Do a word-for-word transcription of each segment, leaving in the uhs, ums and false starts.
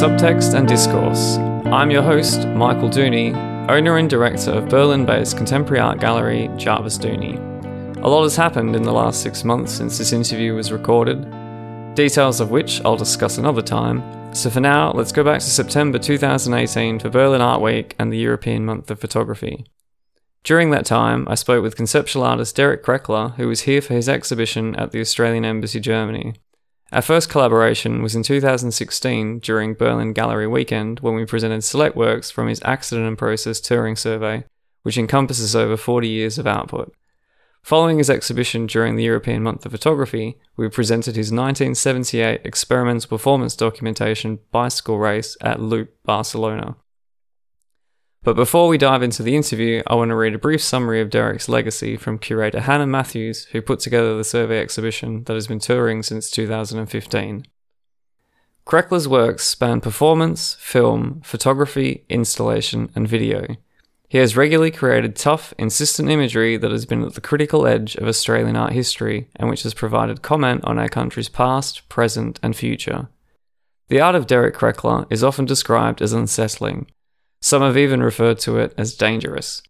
Subtext and Discourse. I'm your host, Michael Dooney, owner and director of Berlin-based contemporary art gallery Jarvis Dooney. A lot has happened in the last six months since this interview was recorded, details of which I'll discuss another time, so for now, let's go back to September two thousand eighteen for Berlin Art Week and the European Month of Photography. During that time, I spoke with conceptual artist Derek Kreckler, who was here for his exhibition at the Australian Embassy, Germany. Our first collaboration was in two thousand sixteen during Berlin Gallery Weekend when we presented select works from his Accident and Process Touring Survey, which encompasses over forty years of output. Following his exhibition during the European Month of Photography, we presented his nineteen seventy-eight experimental performance documentation Bicycle Race at Loop, Barcelona. But before we dive into the interview, I want to read a brief summary of Derek's legacy from curator Hannah Matthews, who put together the survey exhibition that has been touring since two thousand fifteen. Kreckler's works span performance, film, photography, installation, and video. He has regularly created tough, insistent imagery that has been at the critical edge of Australian art history and which has provided comment on our country's past, present, and future. The art of Derek Kreckler is often described as unsettling. Some have even referred to it as dangerous.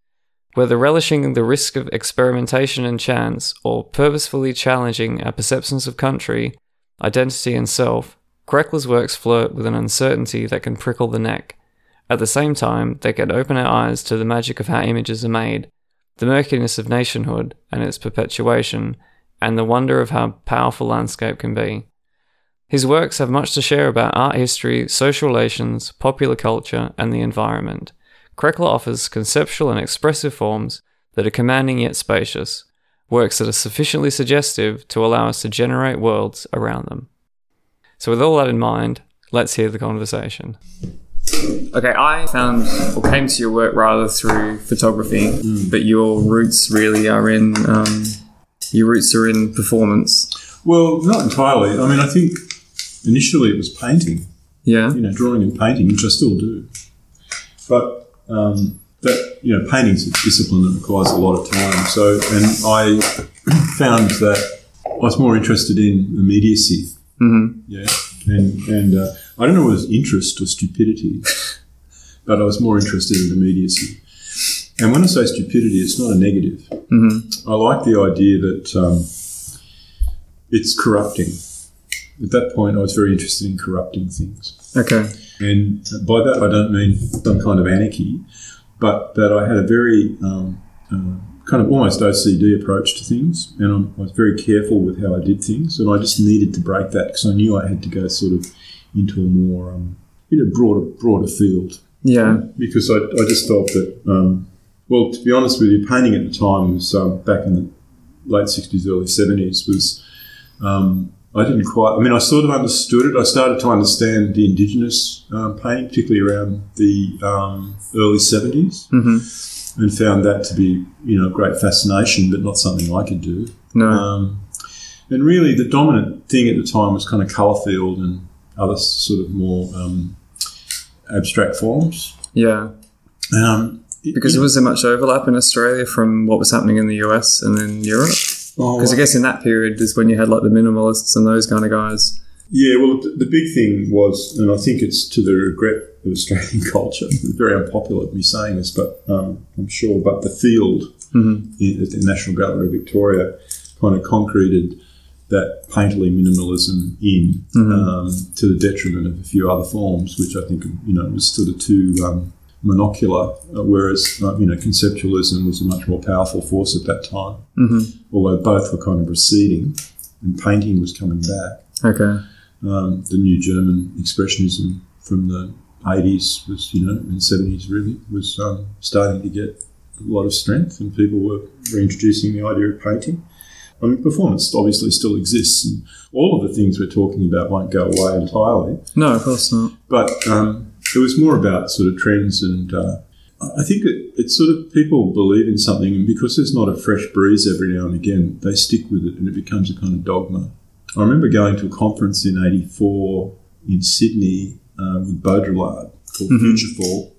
Whether relishing the risk of experimentation and chance, or purposefully challenging our perceptions of country, identity and self, Kreckler's works flirt with an uncertainty that can prickle the neck. At the same time, they can open our eyes to the magic of how images are made, the murkiness of nationhood and its perpetuation, and the wonder of how powerful landscape can be. His works have much to share about art history, social relations, popular culture, and the environment. Kreckler offers conceptual and expressive forms that are commanding yet spacious, works that are sufficiently suggestive to allow us to generate worlds around them. So with all that in mind, let's hear the conversation. Okay, I found or came to your work rather through photography, mm. but your roots really are in, um, your roots are in performance. Well, not entirely. I mean, I think... Initially, it was painting. Yeah. You know, drawing and painting, which I still do. But um, that, you know, painting's a discipline that requires a lot of time. So, and I found that I was more interested in immediacy. Mm-hmm. Yeah. And and uh, I don't know if it was interest or stupidity, but I was more interested in immediacy. And when I say stupidity, it's not a negative. Mm-hmm. I like the idea that um, it's corrupting. At that point, I was very interested in corrupting things. Okay. And by that, I don't mean some kind of anarchy, but that I had a very um, uh, kind of almost O C D approach to things, and I'm, I was very careful with how I did things, and I just needed to break that because I knew I had to go sort of into a more, um, you know, broader, broader field. Yeah. Because I, I just felt that, um, well, to be honest with you, painting at the time was um, back in the late sixties, early seventies was... Um, I didn't quite... I mean, I sort of understood it. I started to understand the Indigenous um, painting, particularly around the um, early seventies, mm-hmm. and found that to be, you know, a great fascination, but not something I could do. No. Um, and really, the dominant thing at the time was kind of Colourfield and other sort of more um, abstract forms. Yeah. Um, it, because it, was there much overlap in Australia from what was happening in the U S and then Europe? Because I guess in that period is when you had like the minimalists and those kind of guys. Yeah, well, the big thing was, and I think it's to the regret of Australian culture, it's very unpopular of me saying this, but um, I'm sure, but the field mm-hmm. at the National Gallery of Victoria kind of concreted that painterly minimalism in mm-hmm. um, to the detriment of a few other forms, which I think, you know, was sort of too um, monocular, uh, whereas, uh, you know, conceptualism was a much more powerful force at that time. Mm-hmm. Although both were kind of receding and painting was coming back. Okay. Um, the new German expressionism from the eighties was, you know, and seventies really, was um, starting to get a lot of strength and people were reintroducing the idea of painting. I mean, performance obviously still exists and all of the things we're talking about won't go away entirely. No, of course not. But um, it was more about sort of trends and... Uh, I think it, it's sort of people believe in something and because there's not a fresh breeze every now and again, they stick with it and it becomes a kind of dogma. I remember going to a conference in eighty-four in Sydney uh, with Baudrillard called mm-hmm. Futurefall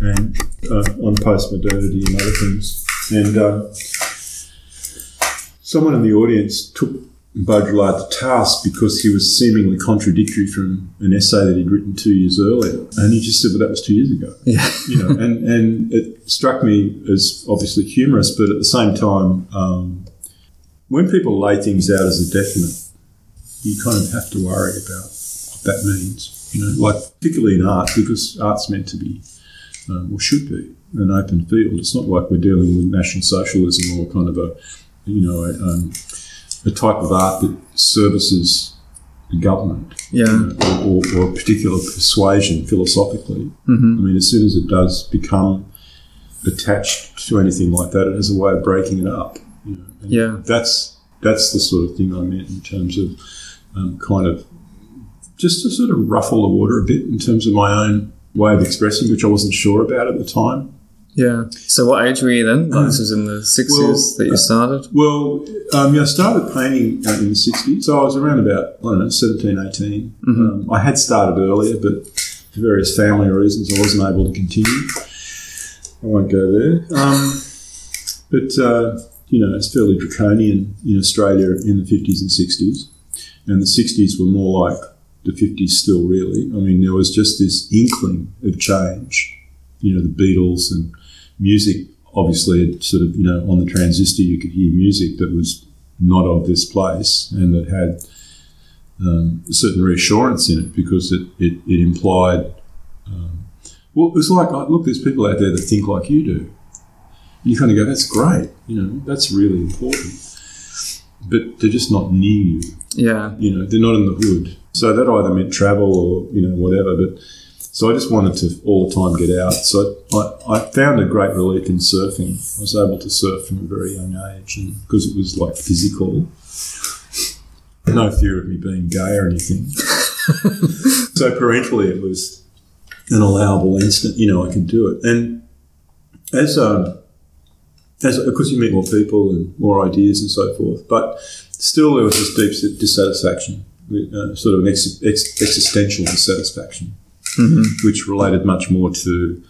and uh, on post-modernity and other things. And uh, someone in the audience took Baudrillard the task because he was seemingly contradictory from an essay that he'd written two years earlier. And he just said, well, that was two years ago. Yeah. You know, and, and it struck me as obviously humorous, but at the same time, um, when people lay things out as a definite, you kind of have to worry about what that means, you know, like particularly in art, because art's meant to be, um, or should be, an open field. It's not like we're dealing with National Socialism or kind of a, you know, a, um, a type of art that services the government, yeah, you know, or, or, or a particular persuasion philosophically. Mm-hmm. I mean, as soon as it does become attached to anything like that, it has a way of breaking it up. You know? Yeah, that's that's the sort of thing I meant in terms of um, kind of just to sort of ruffle the water a bit in terms of my own way of expressing, which I wasn't sure about at the time. Yeah. So what age were you then? Like um, this was in the sixties well, that you started? Uh, well, um, yeah, I started painting in the sixties. So I was around about, I don't know, seventeen, eighteen. Mm-hmm. Um, I had started earlier, but for various family reasons, I wasn't able to continue. I won't go there. Um, but, uh, you know, it's fairly draconian in Australia in the fifties and sixties. And the sixties were more like the fifties still, really. I mean, there was just this inkling of change. You know, the Beatles and music, obviously, sort of, you know, on the transistor you could hear music that was not of this place and that had um, a certain reassurance in it because it, it, it implied, um, well, it was like, look, there's people out there that think like you do. And you kind of go, that's great, you know, that's really important. But they're just not near you. Yeah. You know, they're not in the hood. So that either meant travel or, you know, whatever, but... So I just wanted to all the time get out. So I, I found a great relief in surfing. I was able to surf from a very young age and because it was like physical. No fear of me being gay or anything. So parentally it was an allowable instant, you know, I could do it. And as a, as a, because you meet more people and more ideas and so forth, but still there was this deep dissatisfaction, uh, sort of an ex, ex, existential dissatisfaction. Mm-hmm. Which related much more to,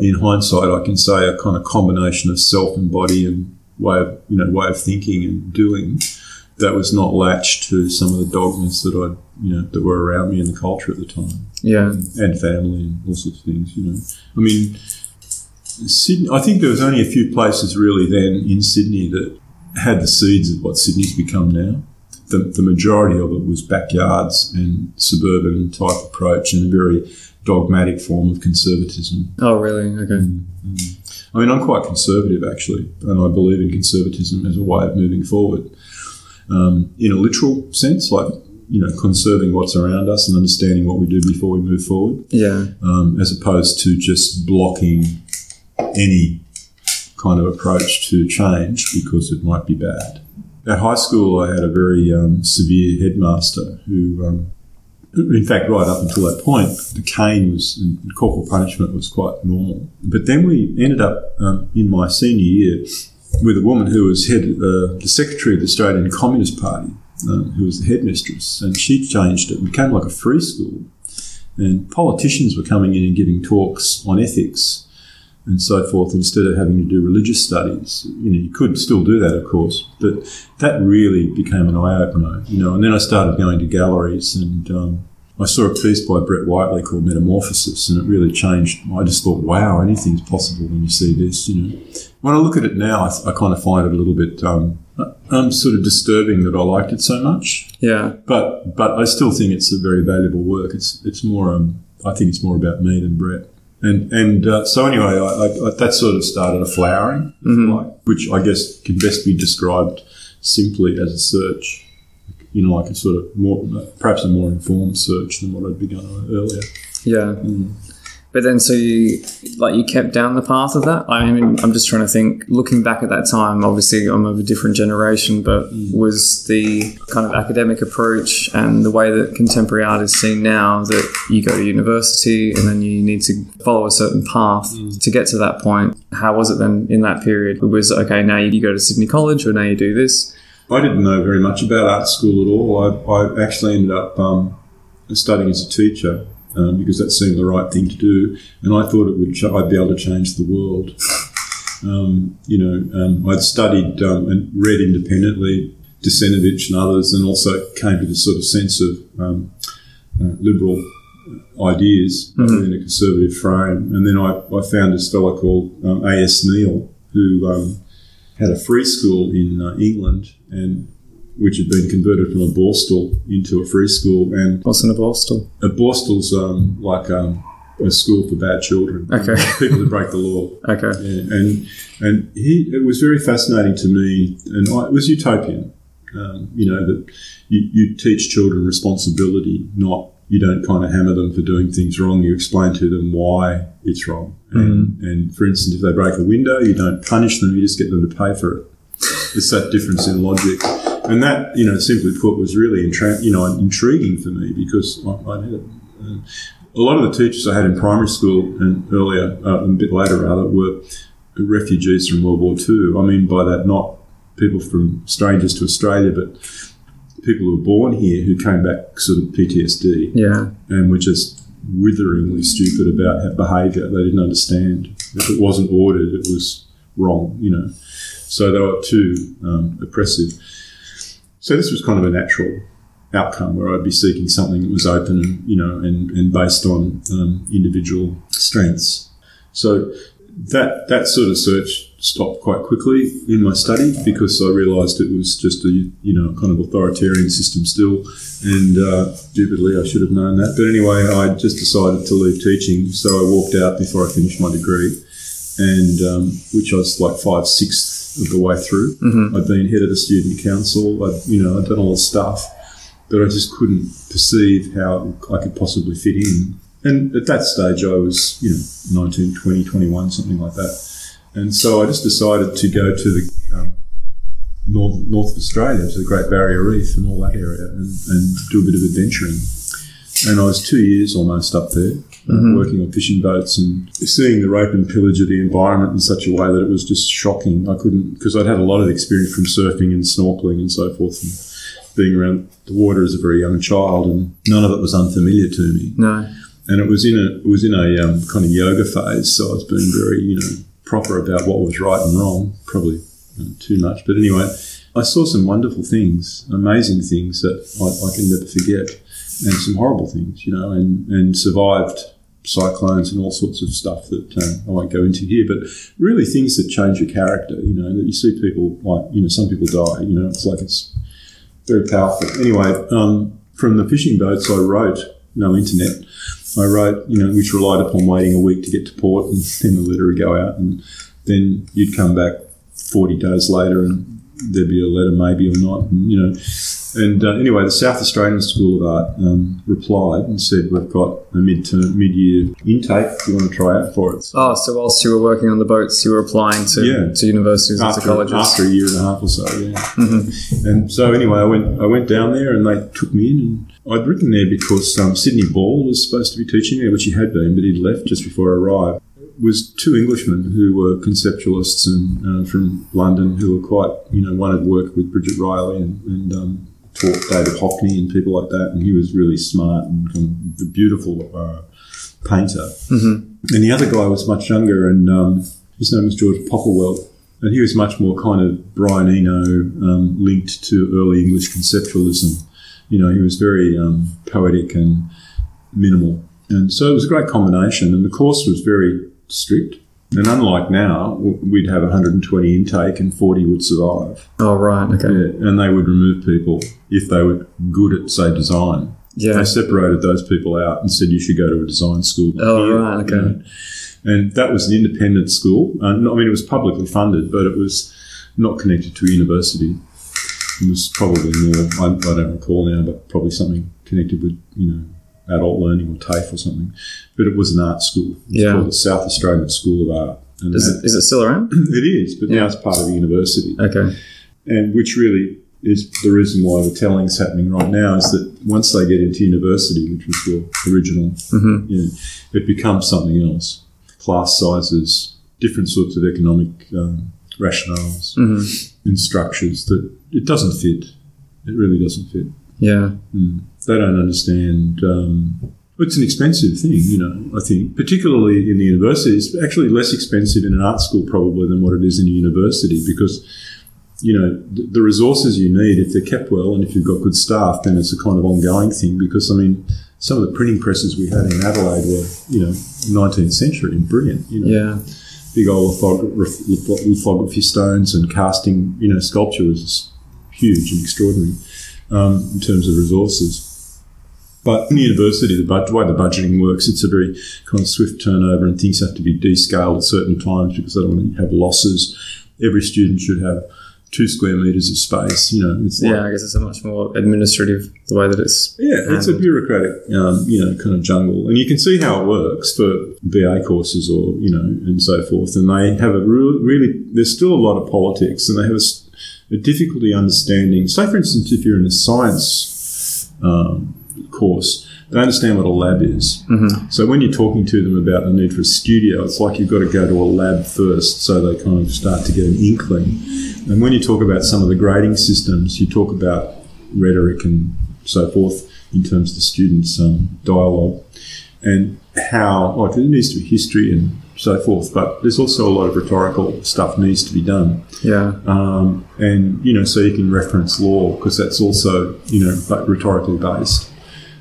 in hindsight, I can say a kind of combination of self and body and way of, you know, way of thinking and doing that was not latched to some of the dogmas that I, you know, that were around me in the culture at the time. Yeah, and, and family and all sorts of things. You know, I mean, Sydney. I think there was only a few places really then in Sydney that had the seeds of what Sydney's become now. The, the majority of it was backyards and suburban type approach and a very dogmatic form of conservatism. Oh, really? Okay. Mm-hmm. I mean, I'm quite conservative, actually, and I believe in conservatism as a way of moving forward um, in a literal sense, like, you know, conserving what's around us and understanding what we do before we move forward. Yeah. Um, as opposed to just blocking any kind of approach to change because it might be bad. At high school, I had a very um, severe headmaster who, um, in fact, right up until that point, the cane was and corporal punishment was quite normal. But then we ended up um, in my senior year with a woman who was head, uh, the secretary of the Australian Communist Party, um, who was the headmistress, and she changed it. It became like a free school, and politicians were coming in and giving talks on ethics and so forth, instead of having to do religious studies. You know, you could still do that, of course, but that really became an eye-opener, you know. And then I started going to galleries and um, I saw a piece by Brett Whiteley called Metamorphosis, and it really changed. I just thought, wow, anything's possible when you see this, you know. When I look at it now, I, I kind of find it a little bit um, um, sort of disturbing that I liked it so much. Yeah. But but I still think it's a very valuable work. It's, it's more, um, I think it's more about me than Brett. And and uh, so anyway, I, I, I, that sort of started a flowering, if mm-hmm. you like, which I guess can best be described simply as a search, you know, like a sort of more, perhaps a more informed search than what I'd begun earlier. Yeah. Mm. But then, so you, like, you kept down the path of that? I mean, I'm just trying to think, looking back at that time, obviously I'm of a different generation, but mm. was the kind of academic approach and the way that contemporary art is seen now, that you go to university and then you need to follow a certain path mm. to get to that point. How was it then in that period? It was, okay, now you go to Sydney College or now you do this? I didn't know very much about art school at all. I, I actually ended up um, studying as a teacher. Um, because that seemed the right thing to do, and I thought it would ch- I'd be able to change the world. Um, you know, um, I'd studied um, and read independently Desenovich and others, and also came to this sort of sense of um, uh, liberal ideas mm-hmm. within a conservative frame. And then I, I found this fellow called um, A S Neil, who um, had a free school in uh, England, and which had been converted from a borstal into a free school. And what's in a borstal? A borstal's um, like um, a school for bad children. Okay. People who break the law. Okay. Yeah. And and he, it was very fascinating to me, and I, it was utopian. Um, you know, that you, you teach children responsibility, not, you don't kind of hammer them for doing things wrong. You explain to them why it's wrong. And, mm. and for instance, if they break a window, you don't punish them, you just get them to pay for it. It's that difference in logic. And that, you know, simply put, was really, intra- you know, intriguing for me, because I, I had uh, a lot of the teachers I had in primary school and earlier, uh, and a bit later rather, were refugees from World War Two. I mean by that, not people from strangers to Australia, but people who were born here who came back sort of P T S D. Yeah. And were just witheringly stupid about behaviour. They didn't understand. If it wasn't ordered, it was wrong, you know. So they were too um, oppressive. So this was kind of a natural outcome where I'd be seeking something that was open and, you know, and, and based on um, individual strengths. So that that sort of search stopped quite quickly in my study, because I realised it was just a, you know, kind of authoritarian system still, and uh, stupidly I should have known that. But anyway, I just decided to leave teaching, so I walked out before I finished my degree, and um, which I was like five-sixths of the way through. Mm-hmm. I'd been head of the student council. I'd, you know, I'd done all this stuff, but I just couldn't perceive how I could possibly fit in. And at that stage, I was, you know, nineteen, twenty, twenty-one, something like that. And so I just decided to go to the um, north, north of Australia, to the Great Barrier Reef and all that area, and, and do a bit of adventuring. And I was two years almost up there, mm-hmm. uh, working on fishing boats and seeing the rape and pillage of the environment in such a way that it was just shocking. I couldn't, because I'd had a lot of experience from surfing and snorkeling and so forth, and being around the water as a very young child, and none of it was unfamiliar to me. No. And it was in a it was in a um, kind of yoga phase, so I was being very, you know, proper about what was right and wrong, probably uh, too much. But anyway, I saw some wonderful things, amazing things that I, I can never forget, and some horrible things, you know, and, and survived cyclones and all sorts of stuff that uh, I won't go into here, but really things that change your character, you know, that you see people like, you know, some people die, you know, it's like it's very powerful. Anyway, um, from the fishing boats I wrote, no internet, I wrote, you know, which relied upon waiting a week to get to port, and then the letter would go out, and then you'd come back forty days later and there'd be a letter maybe or not, and, you know. And uh, anyway, the South Australian School of Art um, replied and said, we've got a mid-term, mid-year intake if you want to try out for it. Oh, so whilst you were working on the boats, you were applying to, yeah. to universities after, and to colleges. After a year and a half or so, yeah. Mm-hmm. And so anyway, I went I went down there and they took me in. And I'd written there because um, Sydney Ball was supposed to be teaching there, which he had been, but he'd left just before I arrived. It was two Englishmen who were conceptualists and uh, from London, who were quite, you know, one had worked with Bridget Riley and... and um, taught David Hockney and people like that, and he was really smart and kind of a beautiful uh, painter. Mm-hmm. And the other guy was much younger, and um, his name was George Popplewell, and he was much more kind of Brian Eno um, linked to early English conceptualism. You know, he was very um, poetic and minimal. And so it was a great combination, and the course was very strict. And unlike now, we'd have one hundred twenty intake and forty would survive. Oh, right, okay. Yeah, and they would remove people if they were good at, say, design. Yeah. They separated those people out and said you should go to a design school. Oh, yeah, right, okay. You know? And that was an independent school. I mean, it was publicly funded, but it was not connected to a university. It was probably more, I, I don't recall now, but probably something connected with, you know, adult learning or TAFE or something, but it was an art school. It's yeah. called the South Australian School of Art. And is, that, it, is it still around? It is, but yeah. now it's part of a university. Okay. And which really is the reason why the telling's happening right now, is that once they get into university, which was your original, mm-hmm. you know, it becomes something else. Class sizes, different sorts of economic um, rationales mm-hmm. and structures that it doesn't fit. It really doesn't fit. Yeah. Mm. They don't understand. Um, it's an expensive thing, you know, I think, particularly in the universities, actually less expensive in an art school probably than what it is in a university, because you know, th- the resources you need, if they're kept well and if you've got good staff, then it's a kind of ongoing thing, because, I mean, some of the printing presses we had in Adelaide were, you know, nineteenth century and brilliant, you know. Yeah. Big old lithography, lithography stones and casting, you know, sculpture was huge and extraordinary um, in terms of resources. But in the university, the, bu- the way the budgeting works, it's a very kind of swift turnover, and things have to be descaled at certain times because they don't want to have losses. Every student should have two square metres of space, you know. It's yeah, like, I guess it's a much more administrative, the way that it's Yeah, handled. It's a bureaucratic, um, you know, kind of jungle. And you can see how it works for B A courses or, you know, and so forth. And they have a re- really, there's still a lot of politics, and they have a, a difficulty understanding. Say, for instance, if you're in a science um course, they understand what a lab is. Mm-hmm. So when you're talking to them about the need for a studio, it's like you've got to go to a lab first, so they kind of start to get an inkling. And when you talk about some of the grading systems, you talk about rhetoric and so forth in terms of the students' um, dialogue and how, like, there needs to be history and so forth, but there's also a lot of rhetorical stuff needs to be done. Yeah. Um, and, you know, so you can reference law, because that's also, you know, but rhetorically based.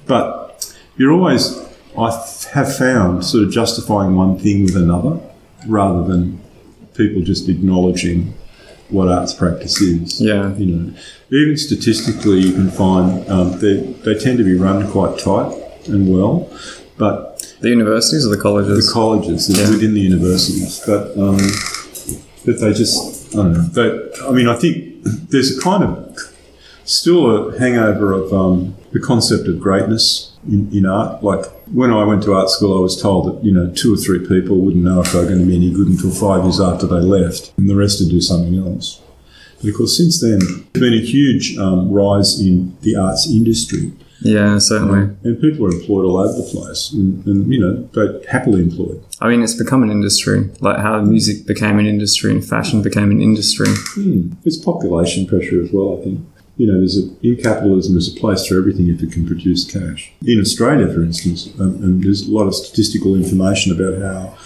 But you're always, I have found, sort of justifying one thing with another rather than people just acknowledging what arts practice is. Yeah. You know, even statistically, you can find um, they they tend to be run quite tight and well, but the universities or the colleges, the colleges yeah. within the universities, but um, but they just I don't know. They, I mean, I think there's a kind of still a hangover of um, the concept of greatness in, in art. Like, when I went to art school, I was told that, you know, two or three people wouldn't know if they were going to be any good until five years after they left, and the rest would do something else. But, of course, since then, there's been a huge um, rise in the arts industry. Yeah, certainly. Um, and people are employed all over the place, and, and, you know, they're happily employed. I mean, it's become an industry, like how music became an industry and fashion became an industry. Mm. It's population pressure as well, I think. You know, there's a, in capitalism, there's a place for everything if it can produce cash. In Australia, for instance, um, and there's a lot of statistical information about how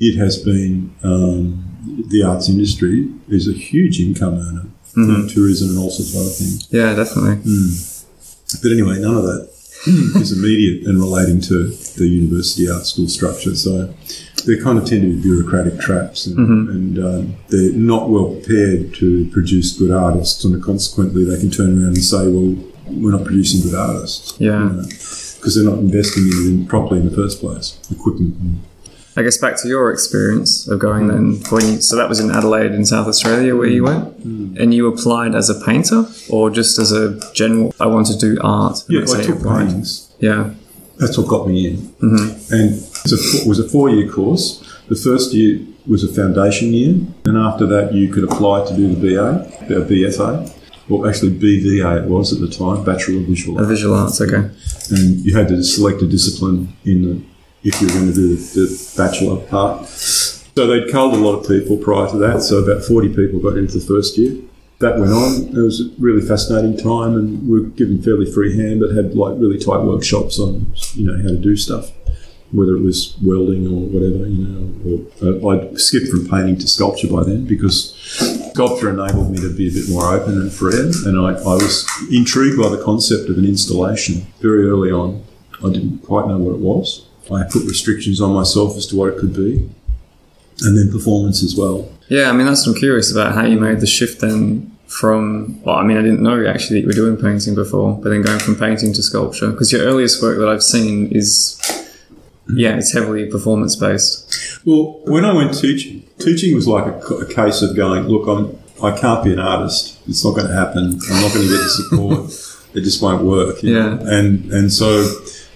it has been, um, the arts industry is a huge income earner, mm-hmm. you know, tourism and all sorts of other things. Yeah, definitely. Mm. But anyway, none of that is immediate and relating to the university art school structure. So they kind of tend to be bureaucratic traps, and, mm-hmm. and um, they're not well prepared to produce good artists, and consequently they can turn around and say, well, we're not producing good artists. Yeah. Because you know, they're not investing in it properly in the first place, equipment. I guess back to your experience of going then, when you, so that was in Adelaide in South Australia where you went, mm. and you applied as a painter or just as a general, I want to do art? Yeah, I took applied. paintings. Yeah. That's what got me in. Mm-hmm. And it was a four-year course. The first year was a foundation year, and after that you could apply to do the B A, or B F A, or actually B V A it was at the time, Bachelor of Visual Arts. Visual Arts, okay. And you had to select a discipline in the, if you were going to do the, the Bachelor part. So they'd culled a lot of people prior to that, so about forty people got into the first year. That went on. It was a really fascinating time, and we were given fairly free hand, but had like really tight workshops on, you know, how to do stuff, whether it was welding or whatever, you know. Or, uh, I skipped from painting to sculpture by then, because sculpture enabled me to be a bit more open and free, and I, I was intrigued by the concept of an installation very early on. I didn't quite know what it was. I put restrictions on myself as to what it could be, and then performance as well. Yeah, I mean, that's what I'm curious about, how you made the shift then from, well, I mean, I didn't know actually that you were doing painting before, but then going from painting to sculpture, because your earliest work that I've seen is, yeah, it's heavily performance-based. Well, when I went teaching, teaching was like a, a case of going, look, I'm, I can't be an artist. It's not going to happen. I'm not going to get the support. It just won't work. You yeah. know? And, and so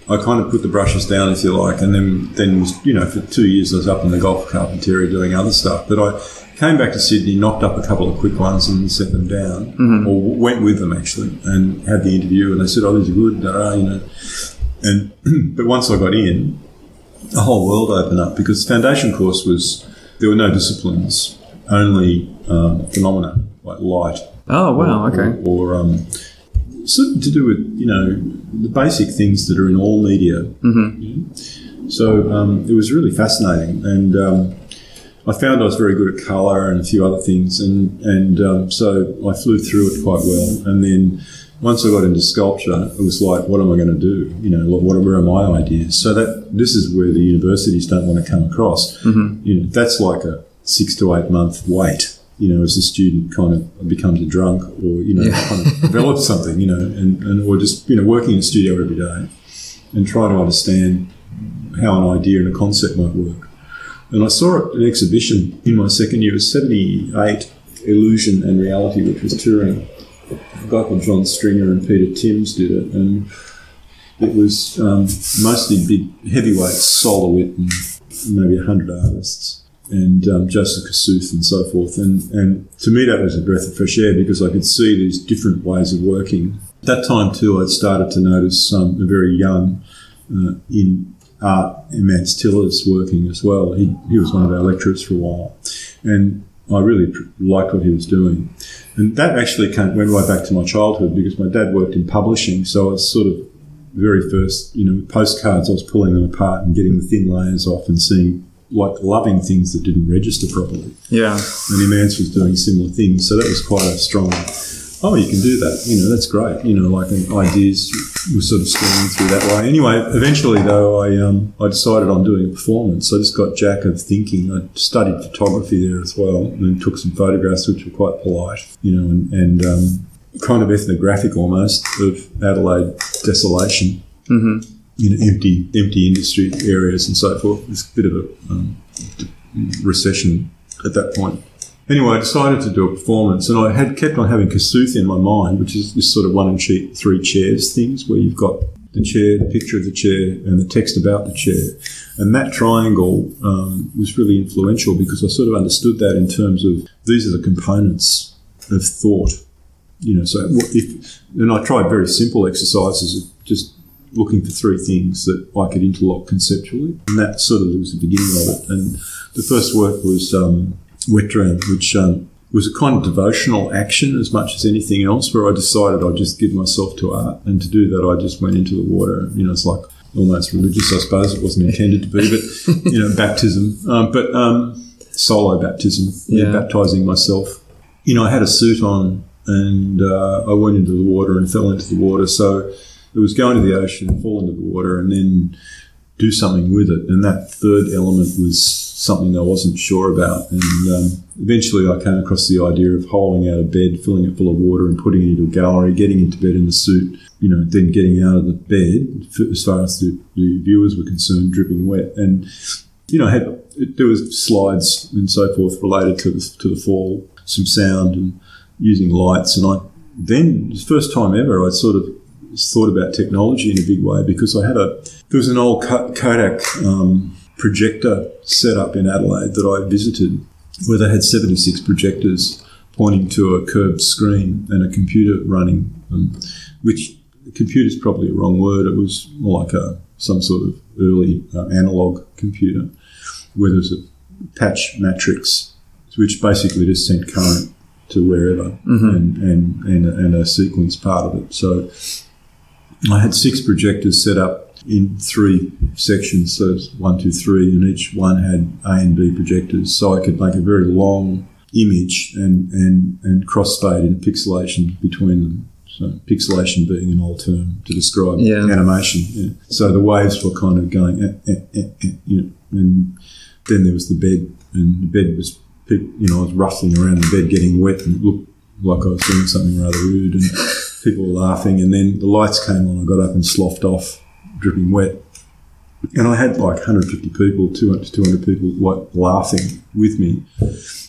I kind of put the brushes down, if you like, and then, then was, you know, for two years I was up in the Gulf of Carpentaria doing other stuff. But I came back to Sydney, knocked up a couple of quick ones and set them down, mm-hmm. or went with them, actually, and had the interview, and they said, oh, these are good, da-da, you know. And but once I got in, the whole world opened up, because the foundation course was, there were no disciplines, only um, phenomena, like light. Oh, wow, or, okay. Or... or um, something to do with, you know, the basic things that are in all media. Mm-hmm. So um, it was really fascinating. And um, I found I was very good at colour and a few other things, and and um, so I flew through it quite well. And then once I got into sculpture, it was like, what am I going to do? You know, what where are my ideas? So that this is where the universities don't want to come across. Mm-hmm. You know, that's like a six to eight month wait. You know, as the student kind of becomes a drunk, or you know, yeah. kind of develops something. You know, and, and or just you know, working in the studio every day and try to understand how an idea and a concept might work. And I saw an exhibition in my second year, it was seventy-eight, Illusion and Reality, which was touring. A guy called John Stringer and Peter Timms did it, and it was um, mostly big heavyweights, Solowit and maybe one hundred artists, and um, Joseph Kosuth and so forth. And, and to me that was a breath of fresh air because I could see these different ways of working. At that time too, I'd started to notice um, a very young uh, in... Art Imants Tillers working as well. He he was one of our lecturers for a while, and I really liked what he was doing. And that actually came, went right back to my childhood because my dad worked in publishing, so I was sort of very first, you know, postcards. I was pulling them apart and getting the thin layers off and seeing, like, loving things that didn't register properly. Yeah. And Imants was doing similar things, so that was quite a strong. Oh, you can do that. You know, that's great. You know, like an ideas were sort of streaming through that way. Anyway, eventually, though, I um, I decided on doing a performance. I just got Jack of thinking. I studied photography there as well and took some photographs, which were quite polite, you know, and, and um, kind of ethnographic almost of Adelaide desolation, mm-hmm. you know, empty, empty industry areas and so forth. It was a bit of a um, recession at that point. Anyway, I decided to do a performance, and I had kept on having Kosuth in my mind, which is this sort of one and three chairs things where you've got the chair, the picture of the chair, and the text about the chair. And that triangle um, was really influential because I sort of understood that in terms of these are the components of thought. You know, so if, and I tried very simple exercises of just looking for three things that I could interlock conceptually, and that sort of was the beginning of it. And the first work was... Um, Wet Dream, which um, was a kind of devotional action as much as anything else, where I decided I'd just give myself to art. And to do that, I just went into the water. You know, it's like almost religious, I suppose. It wasn't intended to be, but, you know, baptism. Um, but um, solo baptism, yeah. Yeah, baptising myself. You know, I had a suit on and uh, I went into the water and fell into the water. So it was going to the ocean, fall into the water, and then do something with it. And that third element was... something I wasn't sure about, and um, eventually I came across the idea of holing out of bed, filling it full of water and putting it into a gallery, getting into bed in the suit, you know, then getting out of the bed, as far as the, the viewers were concerned, dripping wet. And, you know, I had it, there was slides and so forth related to the, to the fall, some sound and using lights. And I then, the first time ever, I sort of thought about technology in a big way because I had a, there was an old Kodak um projector set up in Adelaide that I visited where they had seventy-six projectors pointing to a curved screen and a computer running, um, which computer's probably a wrong word. It was more like a some sort of early uh, analog computer where there's a patch matrix which basically just sent current to wherever, mm-hmm. and, and, and, a, and a sequence part of it. So I had six projectors set up in three sections, so one, two, three, and each one had A and B projectors, so I could make a very long image and, and, and cross-fade and pixelation between them. So pixelation being an old term to describe yeah. animation. Yeah. So the waves were kind of going, eh, eh, eh, eh, you know, and then there was the bed, and the bed was, you know, I was ruffling around the bed getting wet and it looked like I was doing something rather rude and people were laughing, and then the lights came on, I got up and sloughed off, dripping wet, and I had like one hundred fifty people, two hundred to two hundred people like laughing with me,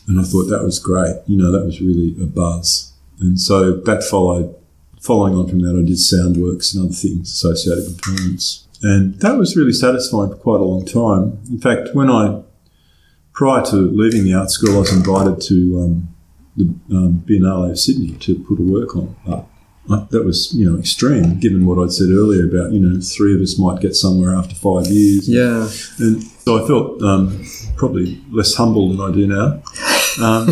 and I thought that was great, you know, that was really a buzz. And so that followed following on from that I did sound works and other things associated with performance, and that was really satisfying for quite a long time. In fact, when I prior to leaving the art school I was invited to um, the um, Biennale of Sydney to put a work on art. That was, you know, extreme, given what I'd said earlier about, you know, three of us might get somewhere after five years. Yeah. And so I felt um, probably less humble than I do now. Um,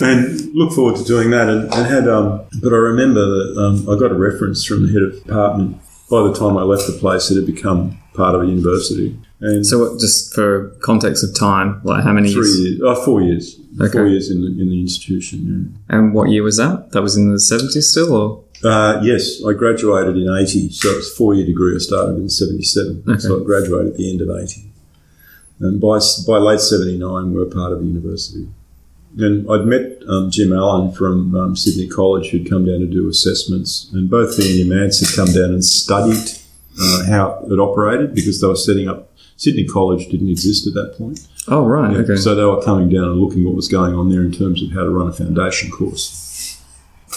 and look forward to doing that. And, and had, um, but I remember that um, I got a reference from the head of department. By the time I left the place, it had become part of a university. And so, what, just for context of time, like how many three years? years oh, four years. Okay. Four years in the, in the institution. Yeah. And what year was that? That was in the seventies still, or? Uh, yes, I graduated in eighty, so it was a four-year degree. I started in seventy-seven, okay. So I graduated at the end of eighty. And by by late seventy-nine, we were part of the university. And I'd met um, Jim Allen from um, Sydney College, who'd come down to do assessments, and both he and Imants had come down and studied uh, how it operated, because they were setting up. Sydney College didn't exist at that point. Oh, right, yeah. Okay. So they were coming down and looking what was going on there in terms of how to run a foundation course,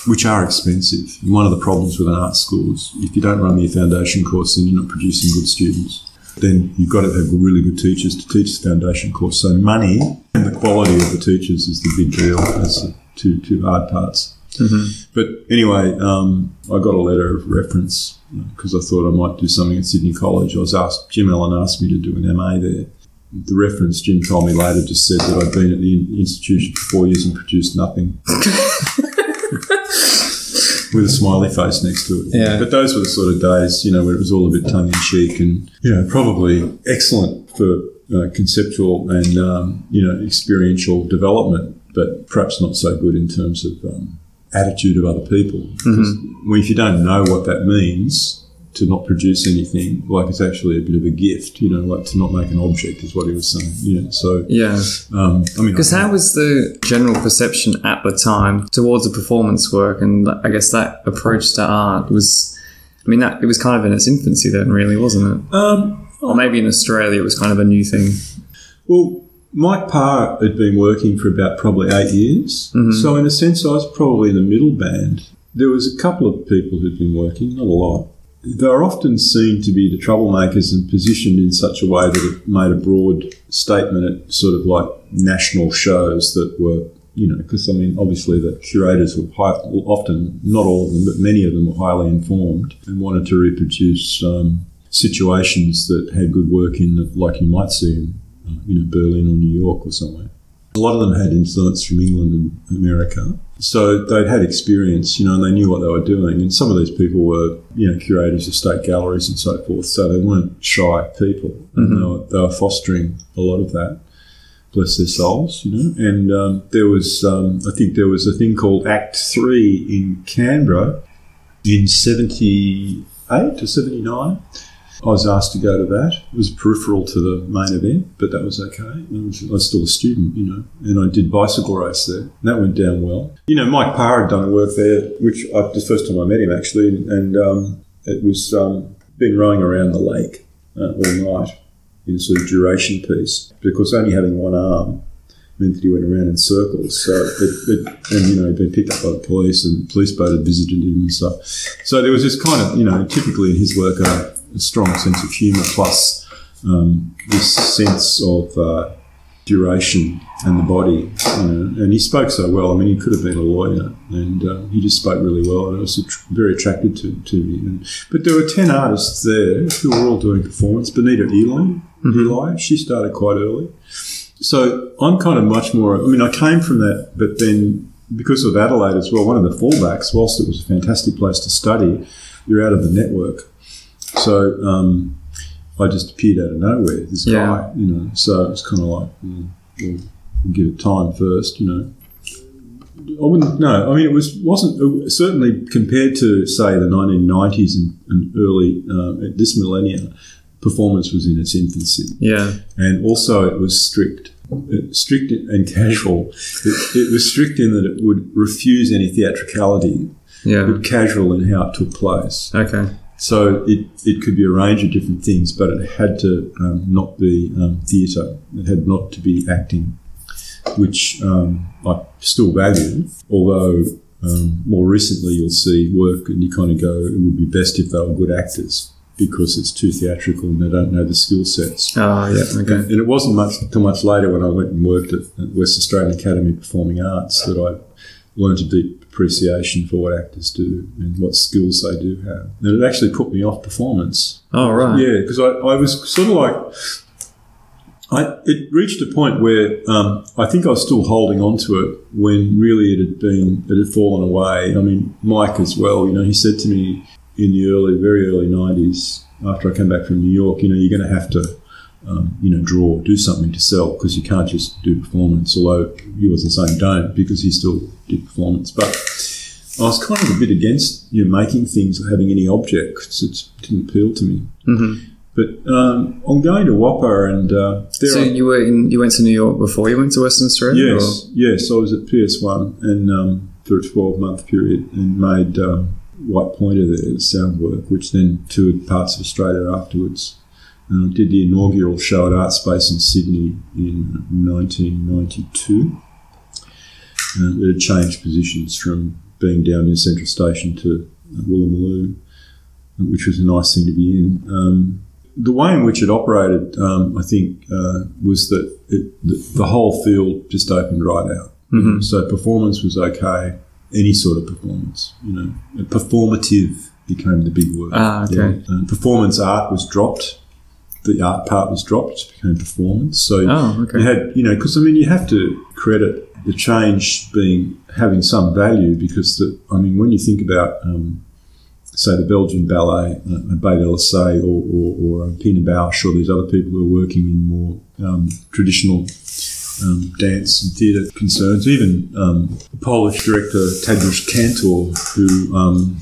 which are expensive. And one of the problems with an art school is if you don't run your foundation course, then you're not producing good students. Then you've got to have really good teachers to teach the foundation course. So money and the quality of the teachers is the big deal. That's the two, two hard parts. Mm-hmm. But anyway, um, I got a letter of reference because I thought I might do something at Sydney College. I was asked, Jim Allen asked me to do an M A there. The reference Jim told me later just said that I'd been at the institution for four years and produced nothing. With a smiley face next to it. Yeah. But those were the sort of days, you know, where it was all a bit tongue-in-cheek and, you know, probably excellent for uh, conceptual and, um, you know, experiential development, but perhaps not so good in terms of um, attitude of other people. Mm-hmm. Well, if you don't know what that means, to not produce anything, like it's actually a bit of a gift, you know, like to not make an object is what he was saying, you know, so... Yeah. Um, I mean... Because how was the general perception at the time towards the performance work, and I guess that approach to art was... I mean, that it was kind of in its infancy then, really, wasn't it? Um, or maybe in Australia it was kind of a new thing. Well, Mike Parr had been working for about probably eight years, mm-hmm. So in a sense I was probably in the middle band. There was a couple of people who'd been working, not a lot. They are often seen to be the troublemakers and positioned in such a way that it made a broad statement at sort of like national shows that were, you know, because, I mean, obviously the curators were high, often, not all of them, but many of them were highly informed and wanted to reproduce um, situations that had good work in them, like you might see in, you know, Berlin or New York or somewhere. A lot of them had influence from England and America. So they'd had experience, you know, and they knew what they were doing. And some of these people were, you know, curators of state galleries and so forth. So they weren't shy people. Mm-hmm. And they were, they were fostering a lot of that, bless their souls, you know. And um, there was, um, I think there was a thing called Act Three in Canberra in seventy-eight or seventy-nine. I was asked to go to that. It was peripheral to the main event, but that was okay. I was, I was still a student, you know, and I did Bicycle Race there. And that went down well. You know, Mike Parr had done work there, which I, the first time I met him, actually, and, and um, it was um, been rowing around the lake uh, all night in a sort of duration piece, because only having one arm meant that he went around in circles. So, it, it, and, you know, he'd been picked up by the police, and the police boat had visited him and stuff. So there was this kind of, you know, typically in his work, uh, a strong sense of humour plus um, this sense of uh, duration and the body. You know, and he spoke so well. I mean, he could have been a lawyer, and uh, he just spoke really well, and I was very attracted to, to me. And, but there were ten artists there who were all doing performance. Bonita Ely, mm-hmm. Eli, she started quite early. So I'm kind of much more... I mean, I came from that, but then because of Adelaide as well, one of the fallbacks, whilst it was a fantastic place to study, you're out of the network. So um, I just appeared out of nowhere, this yeah. guy, you know. So it was kind of like, mm, we'll, we'll give it time first, you know. I wouldn't, no, I mean, it was, wasn't, it, certainly compared to, say, the nineteen nineties and, and early, uh, this millennia, performance was in its infancy. Yeah. And also it was strict, strict and casual. It, it was strict in that it would refuse any theatricality, yeah. but casual in how it took place. Okay. So it, it could be a range of different things, but it had to um, not be um, theatre. It had not to be acting, which um, I still value, although um, more recently you'll see work and you kind of go, it would be best if they were good actors because it's too theatrical and they don't know the skill sets. Oh, yeah, okay. And, and it wasn't much until much later when I went and worked at, at West Australian Academy of Performing Arts that I learned a deep appreciation for what actors do and what skills they do have. And it actually put me off performance. Oh, right. Yeah, because I, I was sort of like... I it reached a point where um, I think I was still holding on to it when really it had been... It had fallen away. I mean, Mike as well, you know, he said to me in the early, very early nineties, after I came back from New York, you know, you're going to have to, um, you know, draw, do something to sell, because you can't just do performance, although he was the same, don't, because he still did performance. But I was kind of a bit against, you know, making things or having any objects. It didn't appeal to me. Mm-hmm. But um, I'm going to WAAPA, and uh, there. So you were in, you went to New York before you went to Western Australia? Yes, or? yes. I was at P S one and um, for a twelve month period, and made um, White Pointer, the sound work, which then toured parts of Australia afterwards. Um, did the inaugural show at Art Space in Sydney in nineteen ninety-two. Um, it had changed positions from being down near Central Station to Woolloomooloo, which was a nice thing to be in. Um, The way in which it operated, um, I think, uh, was that it, the, the whole field just opened right out. Mm-hmm. So performance was okay, any sort of performance. You know, performative became the big word. Ah, okay. Yeah. Um, performance art was dropped. The art part was dropped. It became performance. So oh, okay. you had, you know, because I mean, you have to credit the change being having some value, because the, I mean, when you think about. Um, Say the Belgian ballet, uh, Baudelisse, or, or, or Pina Bausch, or these other people who are working in more um, traditional um, dance and theatre concerns. Even um, Polish director Tadeusz Kantor, who um,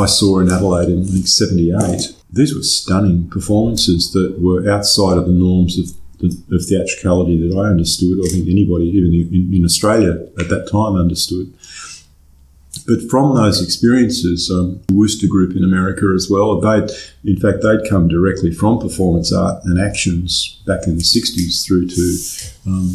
I saw in Adelaide in, I think, seventy-eight. These were stunning performances that were outside of the norms of, the, of theatricality that I understood. I think anybody, even in, in Australia at that time, understood. But from those experiences, um, the Worcester Group in America as well, they'd, in fact, they'd come directly from performance art and actions back in the sixties through to, um,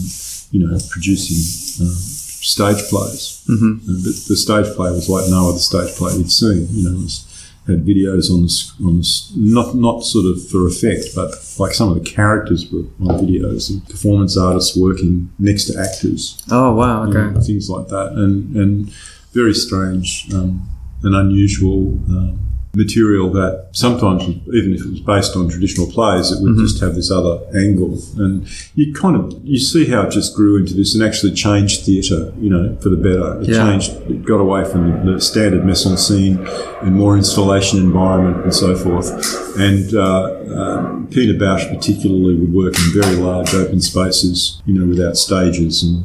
you know, producing uh, stage plays. Mm-hmm. Uh, but the stage play was like no other stage play you've seen. You know, it was, had videos on the, on the, not not sort of for effect, but like some of the characters were on videos, and performance artists working next to actors. Oh, wow, okay. Um, things like that. And, and very strange um, and unusual uh, material that sometimes, even if it was based on traditional plays, it would mm-hmm. just have this other angle. And you kind of, you see how it just grew into this and actually changed theatre, you know, for the better. It yeah. changed, it got away from the standard mise-en-scene and more installation environment and so forth. And uh, uh, Peter Bausch particularly would work in very large open spaces, you know, without stages, and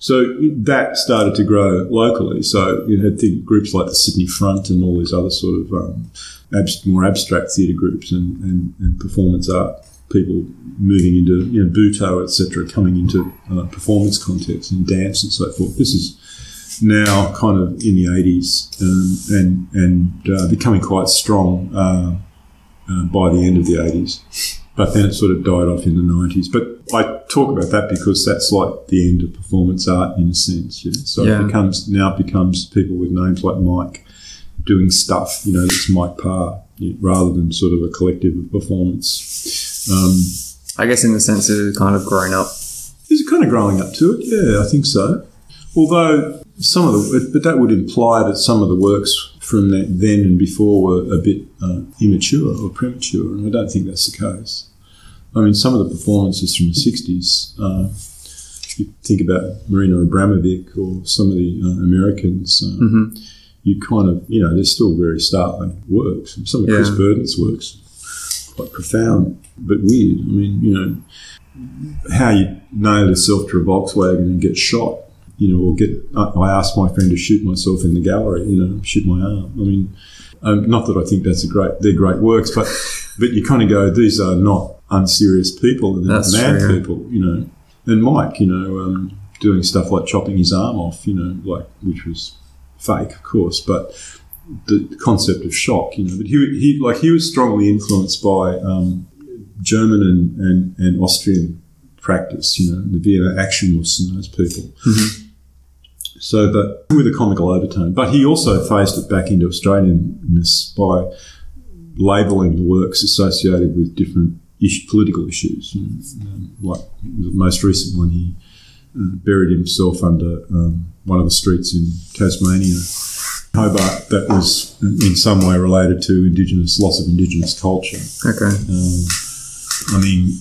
so that started to grow locally. So you had think groups like the Sydney Front and all these other sort of um, abs- more abstract theatre groups and, and, and performance art people moving into, you know, Butoh, et cetera, coming into uh, performance context and dance and so forth. This is now kind of in the eighties um, and, and uh, becoming quite strong uh, uh, by the end of the eighties. But then it sort of died off in the nineties. But I talk about that because that's like the end of performance art in a sense. You know? So yeah. it becomes now it becomes people with names like Mike doing stuff, you know, that's Mike Parr, you know, rather than sort of a collective of performance. Um, I guess in the sense of kind of growing up. Is it kind of growing up to it? Yeah, I think so. Although some of the – but that would imply that some of the works – from that then and before were a bit uh, immature or premature, and I don't think that's the case. I mean, some of the performances from the sixties, uh, if you think about Marina Abramovic or some of the uh, Americans, uh, mm-hmm. you kind of, you know, they're still very startling works. And some of yeah. Chris Burden's works, quite profound but weird. I mean, you know, how you nail yourself to a Volkswagen and get shot. You know, or get. I asked my friend to shoot myself in the gallery. You know, shoot my arm. I mean, um, not that I think that's a great. They're great works, but but you kind of go, these are not unserious people. They're not mad true. people. You know, and Mike, you know, um, doing stuff like chopping his arm off. You know, like which was fake, of course, but the concept of shock. You know, but he he like he was strongly influenced by um, German and, and, and Austrian practice. You know, the Vienna actionists and those people. Mm-hmm. So, but with a comical overtone. But he also phased it back into Australianness by labelling the works associated with different ish, political issues. And, um, like the most recent one, he uh, buried himself under um, one of the streets in Tasmania, Hobart, that was in some way related to Indigenous loss of Indigenous culture. Okay. Um, I mean...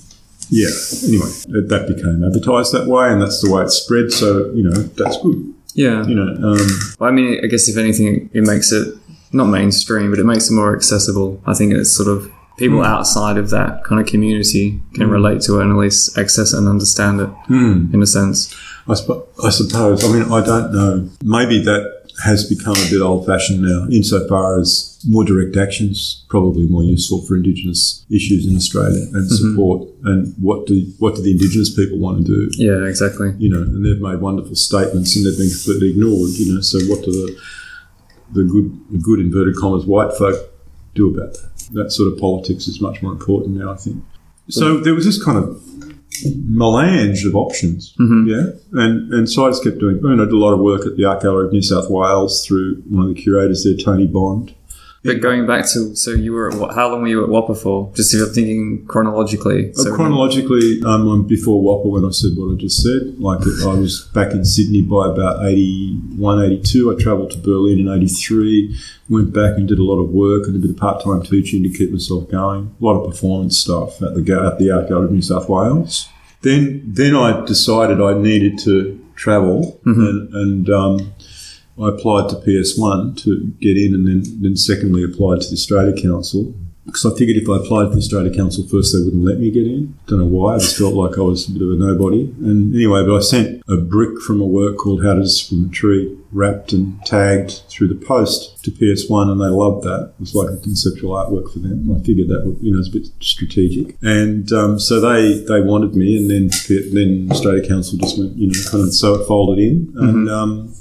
Yeah, anyway, that became advertised that way, and that's the way it spread, so, you know, that's good. Yeah. You know, um, well, I mean, I guess if anything, it makes it not mainstream, but it makes it more accessible. I think it's sort of people mm. outside of that kind of community can mm. relate to it and at least access it and understand it mm. in a sense. I, sp- I suppose. I mean, I don't know. Maybe that has become a bit old-fashioned now insofar as more direct action's probably more useful for Indigenous issues in Australia and mm-hmm. support and what do what do the Indigenous people want to do. Yeah, exactly. You know, and they've made wonderful statements and they've been completely ignored, you know. So what do the the good, the good inverted commas, white folk do about that? That sort of politics is much more important now, I think. So there was this kind of melange of options, mm-hmm. yeah? And and so I just kept doing, I mean, I did a lot of work at the Art Gallery of New South Wales through one of the curators there, Tony Bond. But going back to, so you were at, how long were you at WAAPA for? Just if you're thinking chronologically. So chronologically, um, I'm before WAAPA when I said what I just said. Like I was back in Sydney by about eighty-one, eighty-two. I travelled to Berlin in eighty-three, went back and did a lot of work and a bit of part-time teaching to keep myself going. A lot of performance stuff at the at the Art Gallery of New South Wales. Then then I decided I needed to travel mm-hmm. and... and um, I applied to P S one to get in and then, then secondly applied to the Australia Council because I figured if I applied to the Australia Council first they wouldn't let me get in. Don't know why. I just felt like I was a bit of a nobody. And anyway, but I sent a brick from a work called How to Discipline a Tree wrapped and tagged through the post to P S one and they loved that. It was like a conceptual artwork for them. I figured that would, you know, it's a bit strategic. And um, so they, they wanted me and then then Australia Council just went, you know, kind of so it folded in and... Mm-hmm. Um,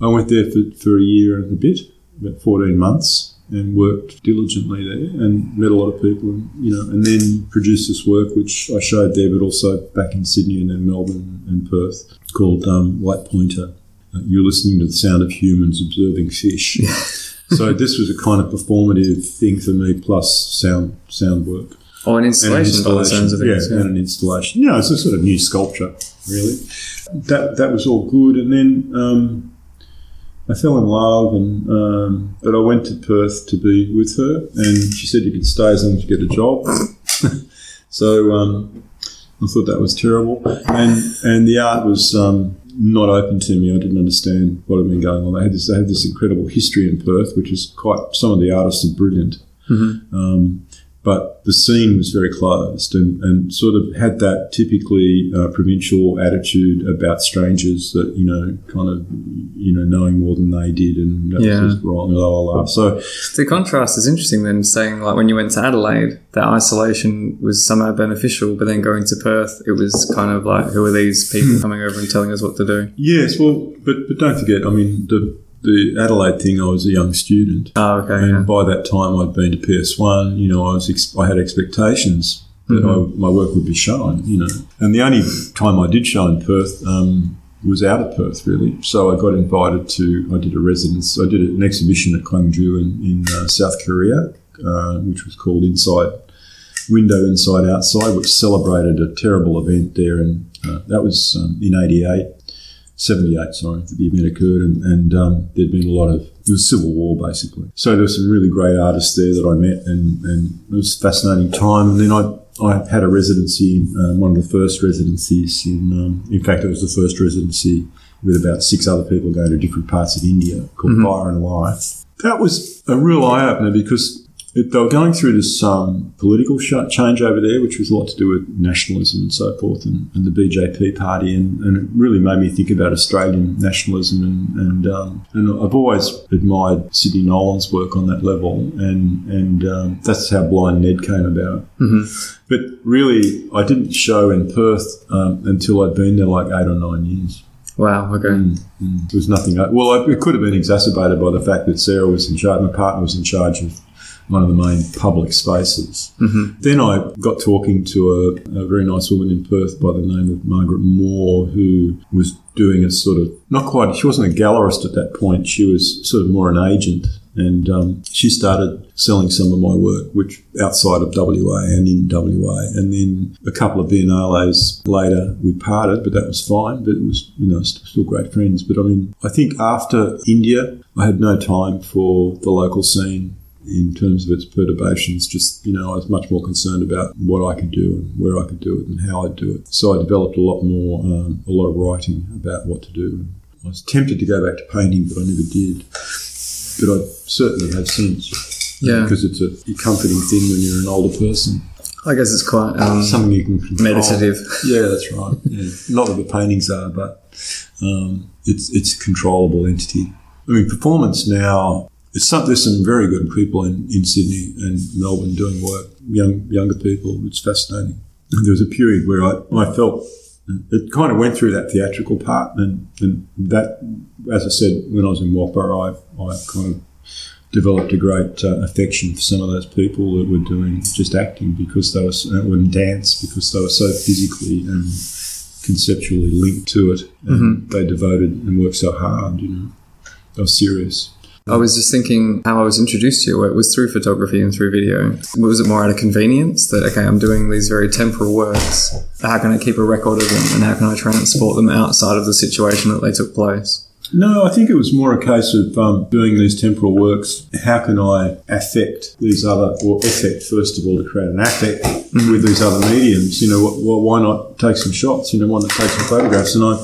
I went there for, for a year and a bit, about fourteen months, and worked diligently there and met a lot of people, and, you know, and then produced this work, which I showed there, but also back in Sydney and then Melbourne and Perth, called um, White Pointer. Uh, you're listening to the sound of humans observing fish. Yeah. So this was a kind of performative thing for me, plus sound sound work. Oh, an installation, by the sounds of it. Yeah, and an installation. Yeah, it's a sort of new sculpture, really. That, that was all good, and then... Um, I fell in love, and um, but I went to Perth to be with her, and she said you could stay as long as you get a job. so um, I thought that was terrible, and and the art was um, not open to me. I didn't understand what had been going on. They had this, they had this incredible history in Perth, which is quite. Some of the artists are brilliant, mm-hmm. um, but the scene was very closed, and, and sort of had that typically uh, provincial attitude about strangers that you know kind of. You know, knowing more than they did and that yeah. was just wrong. Blah, blah, blah. So the contrast is interesting then, saying like when you went to Adelaide, that isolation was somehow beneficial, but then going to Perth, it was kind of like, who are these people coming over and telling us what to do? Yes, well, but, but don't forget, I mean, the the Adelaide thing, I was a young student. Oh, okay. And yeah. by that time I'd been to P S one, you know, I was ex- I had expectations that mm-hmm. I, my work would be shown, you know. And the only time I did show in Perth... um was out of Perth, really. So I got invited to, I did a residence, I did an exhibition at Gwangju in, in uh, South Korea, uh, which was called Inside Window, Inside Outside, which celebrated a terrible event there. And uh, that was um, in eighty-eight, seventy-eight, sorry, that the event occurred. And, and um, there'd been a lot of, it was civil war, basically. So there were some really great artists there that I met, and, and it was a fascinating time. And then I, I had a residency, um, one of the first residencies in, um, in fact, it was the first residency with about six other people going to different parts of India called mm-hmm. Fire and Life. That was a real eye-opener because it, they were going through this um, political sh- change over there, which was a lot to do with nationalism and so forth and, and the B J P party, and, and it really made me think about Australian nationalism. And and, um, and I've always admired Sidney Nolan's work on that level, and, and um, that's how Blind Ned came about. Mm-hmm. But really, I didn't show in Perth um, until I'd been there like eight or nine years. Wow, okay. Mm, mm. There was nothing... Well, it could have been exacerbated by the fact that Sarah was in charge, my partner was in charge of one of the main public spaces. Mm-hmm. Then I got talking to a, a very nice woman in Perth by the name of Margaret Moore, who was doing a sort of, not quite, she wasn't a gallerist at that point, she was sort of more an agent. And um, she started selling some of my work, which outside of W A and in W A. And then a couple of biennales later, we parted, but that was fine. But it was, you know, still great friends. But I mean, I think after India, I had no time for the local scene. In terms of its perturbations, just, you know, I was much more concerned about what I could do and where I could do it and how I'd do it. So I developed a lot more, um, a lot of writing about what to do. I was tempted to go back to painting, but I never did. But I certainly have since. yeah, because it's a comforting thing when you're an older person. I guess it's quite um, something you can control. Meditative. Yeah, that's right. Yeah. Not that the paintings are, but um, it's it's a controllable entity. I mean, performance now. It's some, there's some very good people in, in Sydney and Melbourne doing work. Young younger people. It's fascinating. And there was a period where I, I felt it kind of went through that theatrical part, and, and that, as I said, when I was in WAAPA, I I kind of developed a great uh, affection for some of those people that were doing just acting because they were, and wouldn't dance because they were so physically and conceptually linked to it. And mm-hmm. They devoted and worked so hard, you know. They were serious. I was just thinking how I was introduced to you. It was through photography and through video. Was it more out of convenience that, okay, I'm doing these very temporal works. How can I keep a record of them and how can I transport them outside of the situation that they took place? No, I think it was more a case of um, doing these temporal works. How can I affect these other, or affect first of all, to create an affect mm-hmm. with these other mediums? You know, wh- wh- why not take some shots? You know, why not take some photographs? And I,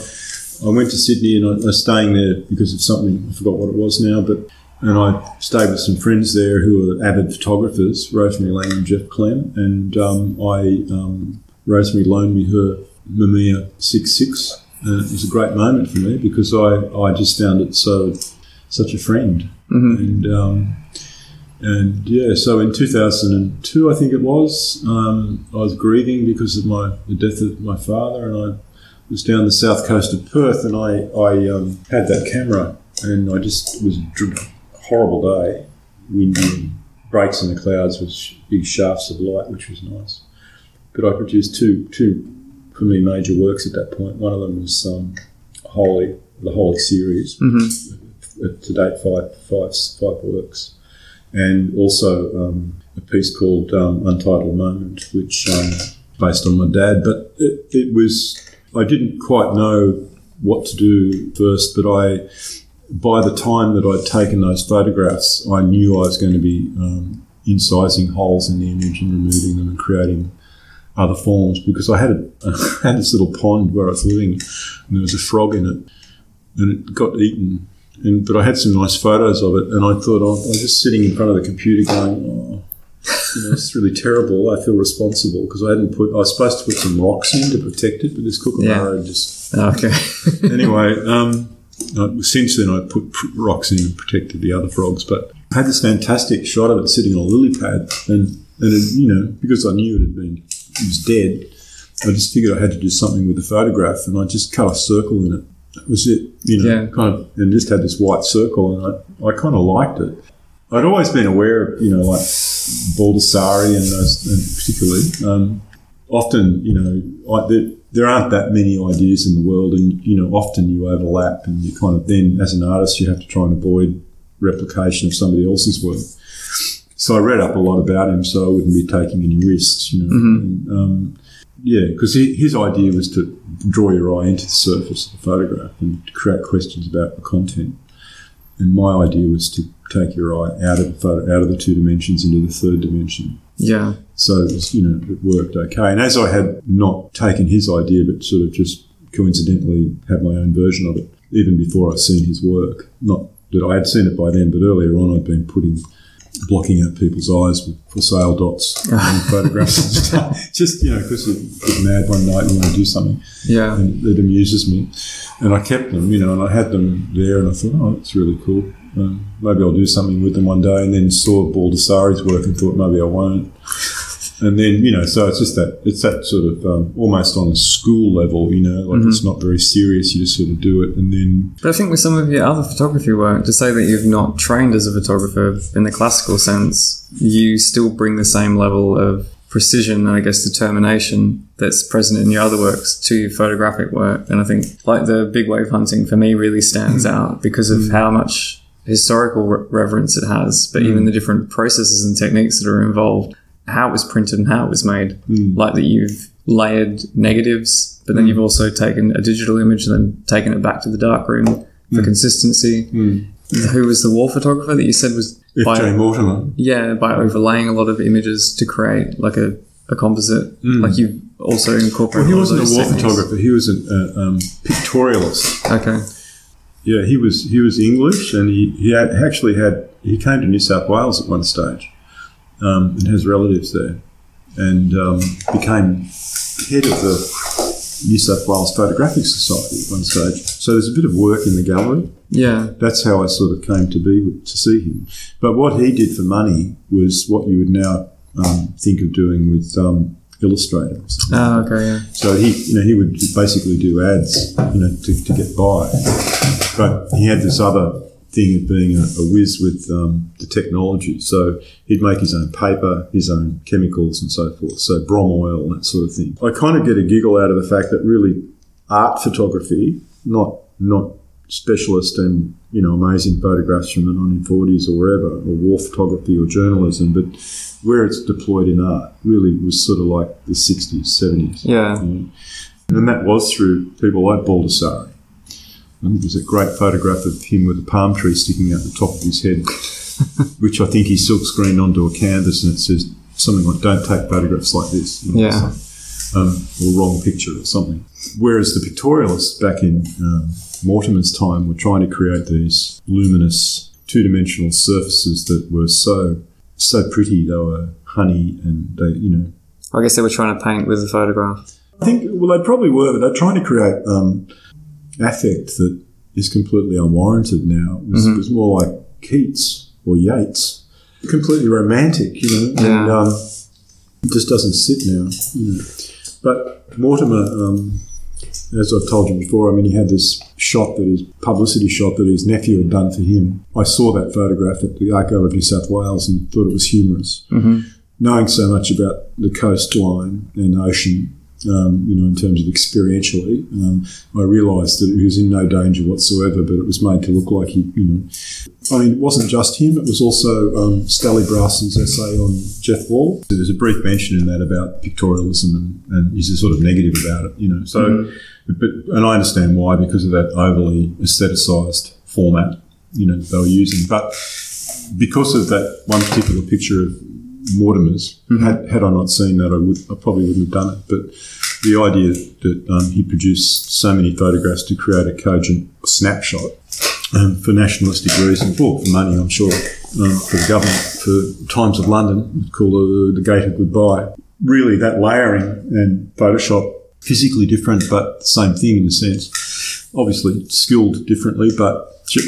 I went to Sydney and I was staying there because of something. I forgot what it was now, but and I stayed with some friends there who were avid photographers, Rosemary Lang and Jeff Clem, and um, I um, Rosemary loaned me her Mamiya six six. And it was a great moment for me because I, I just found it so such a friend. Mm-hmm. And, um, and yeah, so in two thousand two, I think it was, um, I was grieving because of my the death of my father, and I was down the south coast of Perth, and I, I um, had that camera, and I just, it was a horrible day, windy, breaks in the clouds with sh- big shafts of light, which was nice. But I produced two two... for me, major works at that point. One of them was um, Holy, the Holy series, mm-hmm. to date five, five, five works, and also um, a piece called um, Untitled Moment, which um, based on my dad. But it, it was, I didn't quite know what to do first, but I, by the time that I'd taken those photographs, I knew I was going to be um, incising holes in the image and removing them and creating other forms, because I had a, I had this little pond where I was living, and there was a frog in it, and it got eaten. And but I had some nice photos of it, and I thought, oh, I was just sitting in front of the computer going, oh, you know, it's really terrible. I feel responsible because I hadn't put. I was supposed to put some rocks in to protect it, but this kookaburra yeah. just okay. Anyway, um, since then I put rocks in and protected the other frogs. But I had this fantastic shot of it sitting on a lily pad, and and it, you know, because I knew it had been. It was dead. I just figured I had to do something with the photograph, and I just cut a circle in it. That was it, you know, yeah. kind of, and just had this white circle, and I, I kind of liked it. I'd always been aware of, you know, like Baldessari and those, and particularly. Um, often, you know, I, there, there aren't that many ideas in the world, and, you know, often you overlap, and you kind of then, as an artist, you have to try and avoid replication of somebody else's work. So I read up a lot about him, so I wouldn't be taking any risks, you know. Mm-hmm. And, um, yeah, because his idea was to draw your eye into the surface of the photograph and to create questions about the content. And my idea was to take your eye out of the photo, out of the two dimensions into the third dimension. Yeah. So it was, you know, it worked okay. And as I had not taken his idea, but sort of just coincidentally had my own version of it, even before I'd seen his work. Not that I had seen it by then, but earlier on, I'd been putting. Blocking out people's eyes with for sale dots and photographs and stuff. Just, you know, because I was mad one night and want to do something. Yeah. And it amuses me. And I kept them, you know, and I had them there, and I thought, oh, that's really cool. Um, maybe I'll do something with them one day, and then saw Baldessari's work and thought maybe I won't. And then, you know, so it's just that, it's that sort of um, almost on a school level, you know, like mm-hmm. it's not very serious, you just sort of do it and then... But I think with some of your other photography work, to say that you've not trained as a photographer in the classical sense, you still bring the same level of precision and I guess determination that's present in your other works to your photographic work. And I think like the Big Wave Hunting for me really stands out because of mm-hmm. how much historical re- reverence it has, but mm-hmm. even the different processes and techniques that are involved. How it was printed and how it was made, mm. like that you've layered negatives, but then mm. you've also taken a digital image and then taken it back to the darkroom for mm. consistency. Mm. Who was the war photographer that you said was... F J. Mortimer. Yeah, by overlaying a lot of images to create like a, a composite. Mm. Like you've also incorporated... Well, he wasn't a war techniques. photographer, he was a uh, um, pictorialist. Okay. Yeah, he was he was English, and he, he had, actually had he came to New South Wales at one stage um, and has relatives there, and um, became head of the New South Wales Photographic Society at one stage. So there's a bit of work in the gallery. Yeah. That's how I sort of came to be with, to see him. But what he did for money was what you would now um, think of doing with um, Illustrator. Oh, okay, yeah. So he, you know, he would basically do ads, you know, to, to get by. But he had this other thing of being a, a whiz with um, the technology. So he'd make his own paper, his own chemicals and so forth, so brom oil and that sort of thing. I kind of get a giggle out of the fact that really art photography, not not specialist and, you know, amazing photographs from the nineteen forties or wherever, or war photography or journalism, but where it's deployed in art really was sort of like the sixties, seventies. Yeah. You know? And that was through people like Baldessari. I think there's a great photograph of him with a palm tree sticking out the top of his head, which I think he silk screened onto a canvas, and it says something like, "Don't take photographs like this." You know, yeah. So, um, or wrong picture or something. Whereas the pictorialists back in um, Mortimer's time were trying to create these luminous two-dimensional surfaces that were so so pretty. They were honey, and they, you know. I guess they were trying to paint with a photograph. I think. Well, they probably were, but they're trying to create. Um, affect that is completely unwarranted now. It was, mm-hmm. it was more like Keats or Yeats. Completely romantic, you know, yeah. and um, it just doesn't sit now. You know. But Mortimer, um, as I've told you before, I mean, he had this shot that his publicity shot that his nephew had done for him. I saw that photograph at the Art Gallery of New South Wales and thought it was humorous. Mm-hmm. Knowing so much about the coastline and ocean, Um, you know, in terms of experientially, um, I realised that he was in no danger whatsoever, but it was made to look like he, you know. I mean, it wasn't just him, it was also um, Stanley Brasson's essay on Jeff Wall. So there's a brief mention in that about pictorialism, and, and he's sort of negative about it, you know. So, mm-hmm. but, and I understand why, because of that overly aestheticised format, you know, they were using. But because of that one particular picture of Mortimer's. Mm-hmm. Had, had I not seen that, I would I probably wouldn't have done it. But the idea that um, he produced so many photographs to create a cogent snapshot um, for nationalistic reasons, well, for money, I'm sure, um, for the government, for Times of London, called uh, the Gate of Goodbye. Really, that layering and Photoshop, physically different, but the same thing in a sense. Obviously, skilled differently, but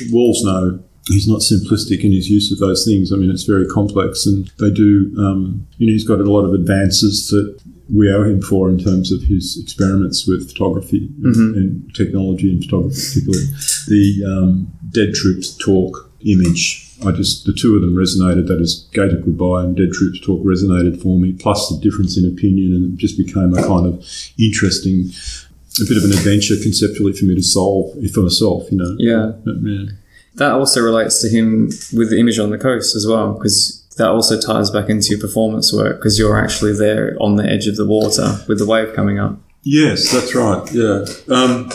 Wall's no. He's not simplistic in his use of those things. I mean, it's very complex, and they do, um, you know, he's got a lot of advances that we owe him for in terms of his experiments with photography, mm-hmm. and technology in photography particularly. The um, Dead Troops Talk image, I just, the two of them resonated. That is, Gate of Goodbye and Dead Troops Talk resonated for me, plus the difference in opinion, and it just became a kind of interesting, a bit of an adventure conceptually for me to solve for myself, you know. Yeah. But, yeah. That also relates to him with the image on the coast as well, because that also ties back into your performance work, because you're actually there on the edge of the water with the wave coming up. Yes, that's right, yeah. Um,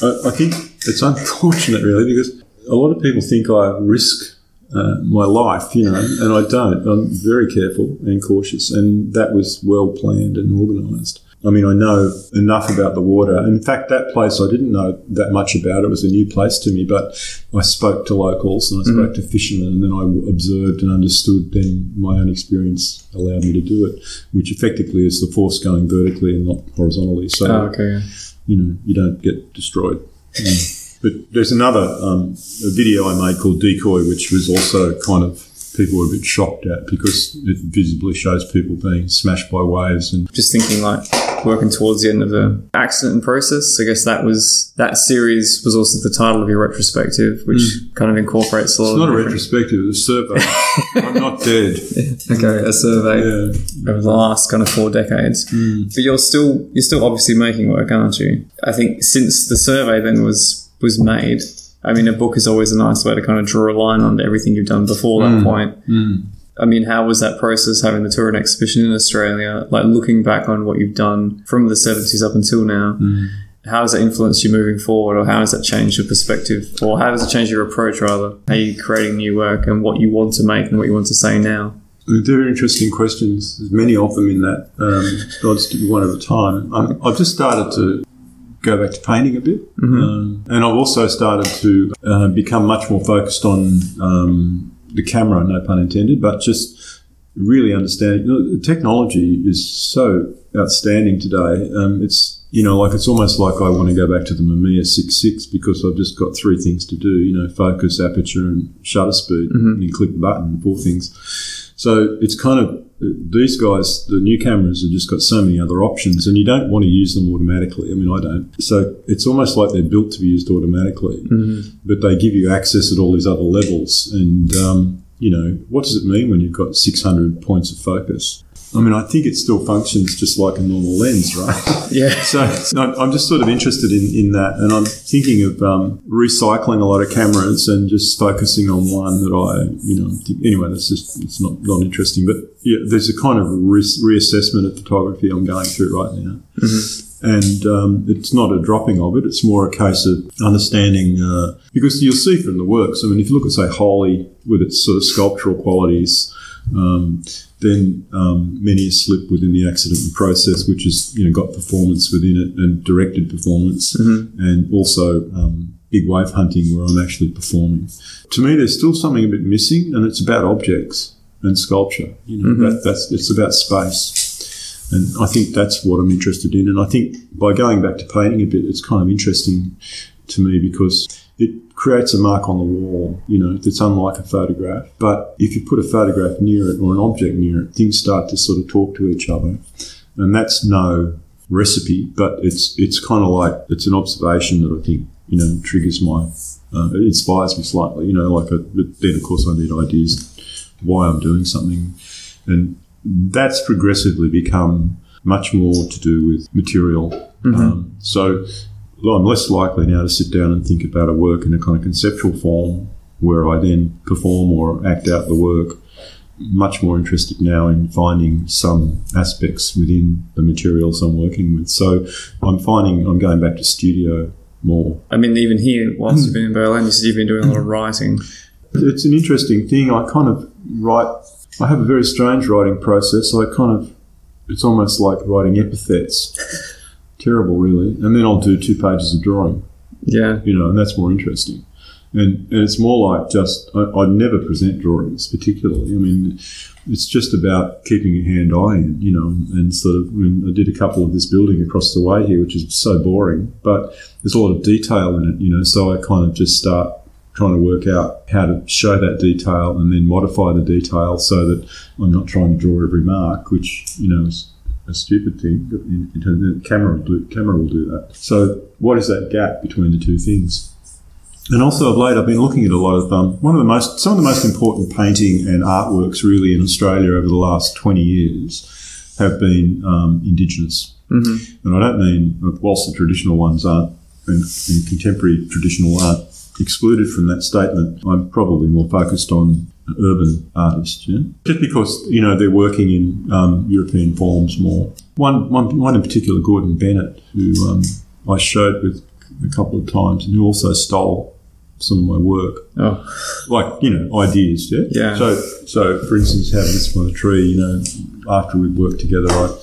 I, I think it's unfortunate, really, because a lot of people think I risk uh, my life, you know, and I don't. I'm very careful and cautious, and that was well-planned and organised. I mean, I know enough about the water. In fact, that place I didn't know that much about. It was a new place to me, but I spoke to locals and I spoke mm-hmm. to fishermen, and then I observed and understood. Then my own experience allowed me to do it, which effectively is the force going vertically and not horizontally. So, oh, okay. you know, you don't get destroyed. Um, but there's another um, a video I made called Decoy, which was also kind of, people were a bit shocked at, because it visibly shows people being smashed by waves. And just thinking, like, working towards the end of the Accident and Process, I guess that was that series was also the title of your retrospective, which mm. kind of incorporates a lot. It's not of a retrospective, it's a survey. I'm not dead. Okay, a survey yeah. over the last kind of four decades. Mm. But you're still you're still obviously making work, aren't you? I think since the survey then was was made. I mean, a book is always a nice way to kind of draw a line on everything you've done before that mm. point. Mm. I mean, how was that process, having the tour and exhibition in Australia, like looking back on what you've done from the seventies up until now, mm. how has that influenced you moving forward, or how has that changed your perspective, or how does it change your approach, rather, how you're creating new work and what you want to make and what you want to say now? They're interesting questions. There's many of them in that. Um, I'll just do one at a time. I'm, I've just started to go back to painting a bit. Mm-hmm. Um, and I've also started to uh, become much more focused on um, the camera, no pun intended, but just really understanding. You know, the technology is so outstanding today. Um, it's, you know, like, it's almost like I want to go back to the Mamiya six six because I've just got three things to do, you know, focus, aperture and shutter speed, mm-hmm. and you click the button, four things. So it's kind of, these guys, the new cameras have just got so many other options, and you don't want to use them automatically. I mean, I don't. So it's almost like they're built to be used automatically, mm-hmm. but they give you access at all these other levels. And, um, you know, what does it mean when you've got six hundred points of focus? I mean, I think it still functions just like a normal lens, right? Yeah. So, so I'm just sort of interested in, in that, and I'm thinking of um, recycling a lot of cameras and just focusing on one that I, you know, think, anyway, that's just, it's not, not interesting. But yeah, there's a kind of re- reassessment of photography I'm going through right now. Mm-hmm. And um, it's not a dropping of it. It's more a case of understanding, uh, because you'll see from the works, I mean, if you look at, say, Holy with its sort of sculptural qualities, um, then um, many a slip within the accident and process, which has, you know, got performance within it and directed performance, mm-hmm. and also um, Big Wave Hunting, where I'm actually performing. To me, there's still something a bit missing, and it's about objects and sculpture. You know, mm-hmm. that, that's it's about space. And I think that's what I'm interested in. And I think by going back to painting a bit, it's kind of interesting to me because it creates a mark on the wall, you know, that's unlike a photograph. But if you put a photograph near it or an object near it, things start to sort of talk to each other. And that's no recipe, but it's it's kind of like it's an observation that I think, you know, triggers my uh, – it inspires me slightly, you know, like a, but then, of course, I need ideas why I'm doing something. And that's progressively become much more to do with material. Mm-hmm. Um, so I'm less likely now to sit down and think about a work in a kind of conceptual form where I then perform or act out the work. Much more interested now in finding some aspects within the materials I'm working with. So I'm finding I'm going back to studio more. I mean, even here, whilst you've been in Berlin, you said you've been doing a lot of writing. It's an interesting thing. I kind of write... I have a very strange writing process. I kind of, it's almost like writing epithets. Terrible, really. And then I'll do two pages of drawing. Yeah. You know, and that's more interesting. And, and it's more like just, I, I never present drawings particularly. I mean, it's just about keeping your hand eye in, you know, and, and sort of, I mean, I did a couple of this building across the way here, which is so boring, but there's a lot of detail in it, you know, so I kind of just start trying to work out how to show that detail and then modify the detail so that I'm not trying to draw every mark, which, you know, is a stupid thing. The camera will do, camera will do that. So what is that gap between the two things? And also of late, I've been looking at a lot of um, one of the most, some of the most important painting and artworks really in Australia over the last twenty years have been um, Indigenous. Mm-hmm. And I don't mean, whilst the traditional ones aren't, and, and contemporary traditional aren't excluded from that statement, I'm probably more focused on urban artists, yeah? Just because, you know, they're working in um, European forms more. One, one, one in particular, Gordon Bennett, who um, I showed with a couple of times and who also stole some of my work. Oh. Like, you know, ideas, yeah? Yeah. So, so for instance, having this on a tree, you know, after we'd worked together, I,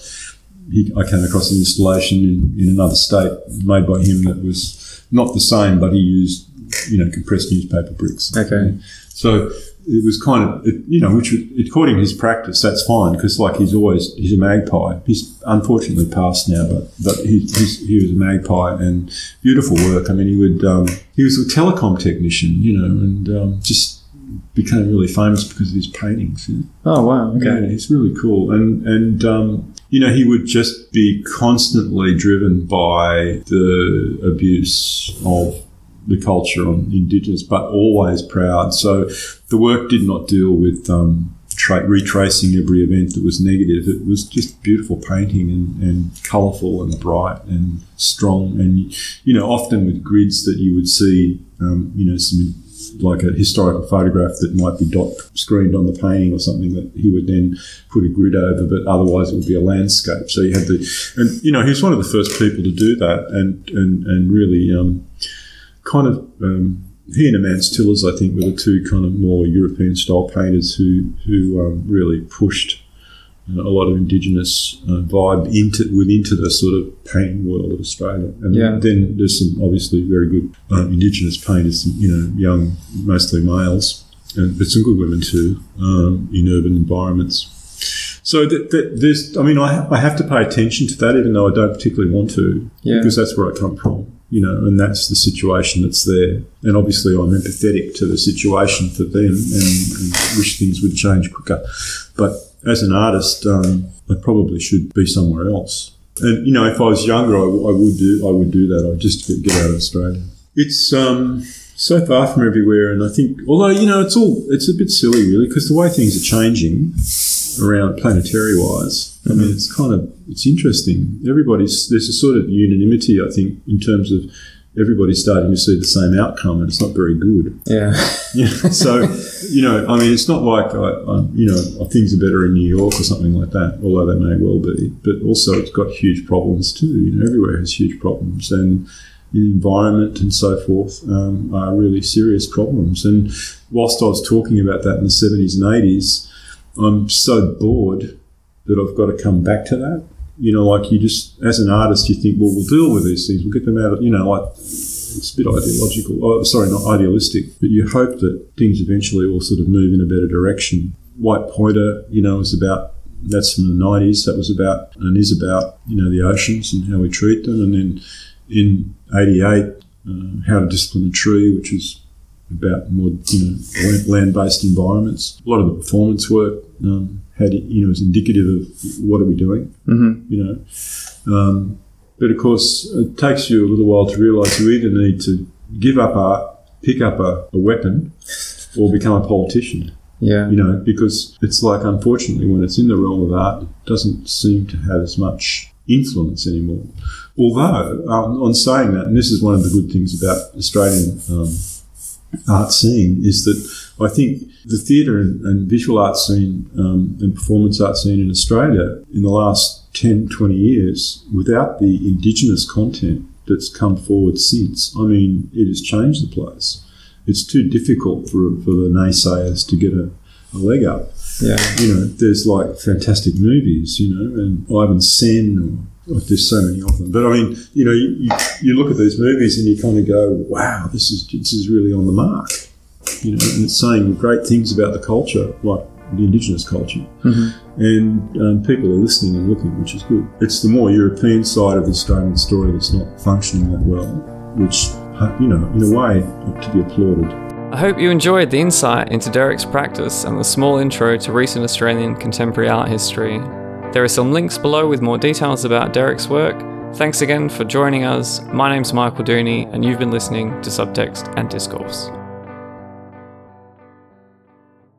he, I came across an installation in, in another state made by him that was not the same, but he used... you know, compressed newspaper bricks. Okay. So it was kind of, it, you know, which according to his practice, that's fine because, like, he's always, he's a magpie. He's unfortunately passed now, but, but he, he's, he was a magpie and beautiful work. I mean, he would, um, he was a telecom technician, you know, and um, just became really famous because of his paintings. You know? Oh, wow. Okay. Yeah, he's really cool. And, and, um, you know, he would just be constantly driven by the abuse of the culture on Indigenous, but always proud. So the work did not deal with um, tra- retracing every event that was negative. It was just beautiful painting and, and colourful and bright and strong and, you know, often with grids that you would see, um, you know, some like a historical photograph that might be dot screened on the painting or something that he would then put a grid over, but otherwise it would be a landscape. So you had the... And, you know, he was one of the first people to do that and, and, and really... Um, Kind of, um, he and Imants Tillers, I think, were the two kind of more European-style painters who who um, really pushed uh, a lot of Indigenous uh, vibe into with into the sort of painting world of Australia. And yeah. Then there's some obviously very good um, Indigenous painters, you know, young, mostly males, and, but some good women too, um, in urban environments. So that, that there's, I mean, I, I have to pay attention to that, even though I don't particularly want to, yeah. because that's where I come from, you know, and that's the situation that's there. And obviously, I'm empathetic to the situation for them, and, and wish things would change quicker. But as an artist, um, I probably should be somewhere else. And you know, if I was younger, I, I would do, I would do that. I'd just get, get out of Australia. It's um, so far from everywhere, and I think, although you know, it's all, it's a bit silly really, because the way things are changing around planetary-wise, I mean, it's kind of, it's interesting. Everybody's, there's a sort of unanimity, I think, in terms of everybody's starting to see the same outcome, and it's not very good. Yeah. yeah. So, you know, I mean, it's not like, I, I, you know, things are better in New York or something like that, although they may well be, but also it's got huge problems too. You know, everywhere has huge problems, and the environment and so forth um, are really serious problems. And whilst I was talking about that in the seventies and eighties, I'm so bored that I've got to come back to that. You know, like you just, as an artist, you think, well, we'll deal with these things. We'll get them out of, you know, like it's a bit ideological. Oh, sorry, not idealistic, but you hope that things eventually will sort of move in a better direction. White Pointer, you know, is about, that's from the nineties. That was about, and is about, you know, the oceans and how we treat them. And then in eighty-eight, uh, How to Discipline a Tree, which is about more, you know, land-based environments. A lot of the performance work um, had, you know, was indicative of what are we doing, mm-hmm. you know. Um, but, of course, it takes you a little while to realise you either need to give up art, pick up a, a weapon, or become a politician. Yeah. You know, because it's like, unfortunately, when it's in the realm of art, it doesn't seem to have as much influence anymore. Although, um, on saying that, and this is one of the good things about Australian um art scene, is that I think the theatre and, and visual art scene um, and performance art scene in Australia in the last ten, twenty years, without the Indigenous content that's come forward since, I mean, it has changed the place. It's too difficult for, for the naysayers to get a, a leg up. Yeah. You know, there's like fantastic movies, you know, and Ivan Sen, or there's so many of them. But, I mean, you know, you, you look at these movies and you kind of go, wow, this is this is really on the mark. You know, and it's saying great things about the culture, like the Indigenous culture. Mm-hmm. And um, people are listening and looking, which is good. It's the more European side of the Australian story that's not functioning that well, which, you know, in a way, ought to be applauded. I hope you enjoyed the insight into Derek's practice and the small intro to recent Australian contemporary art history. There are some links below with more details about Derek's work. Thanks again for joining us. My name's Michael Dooney, and you've been listening to Subtext and Discourse.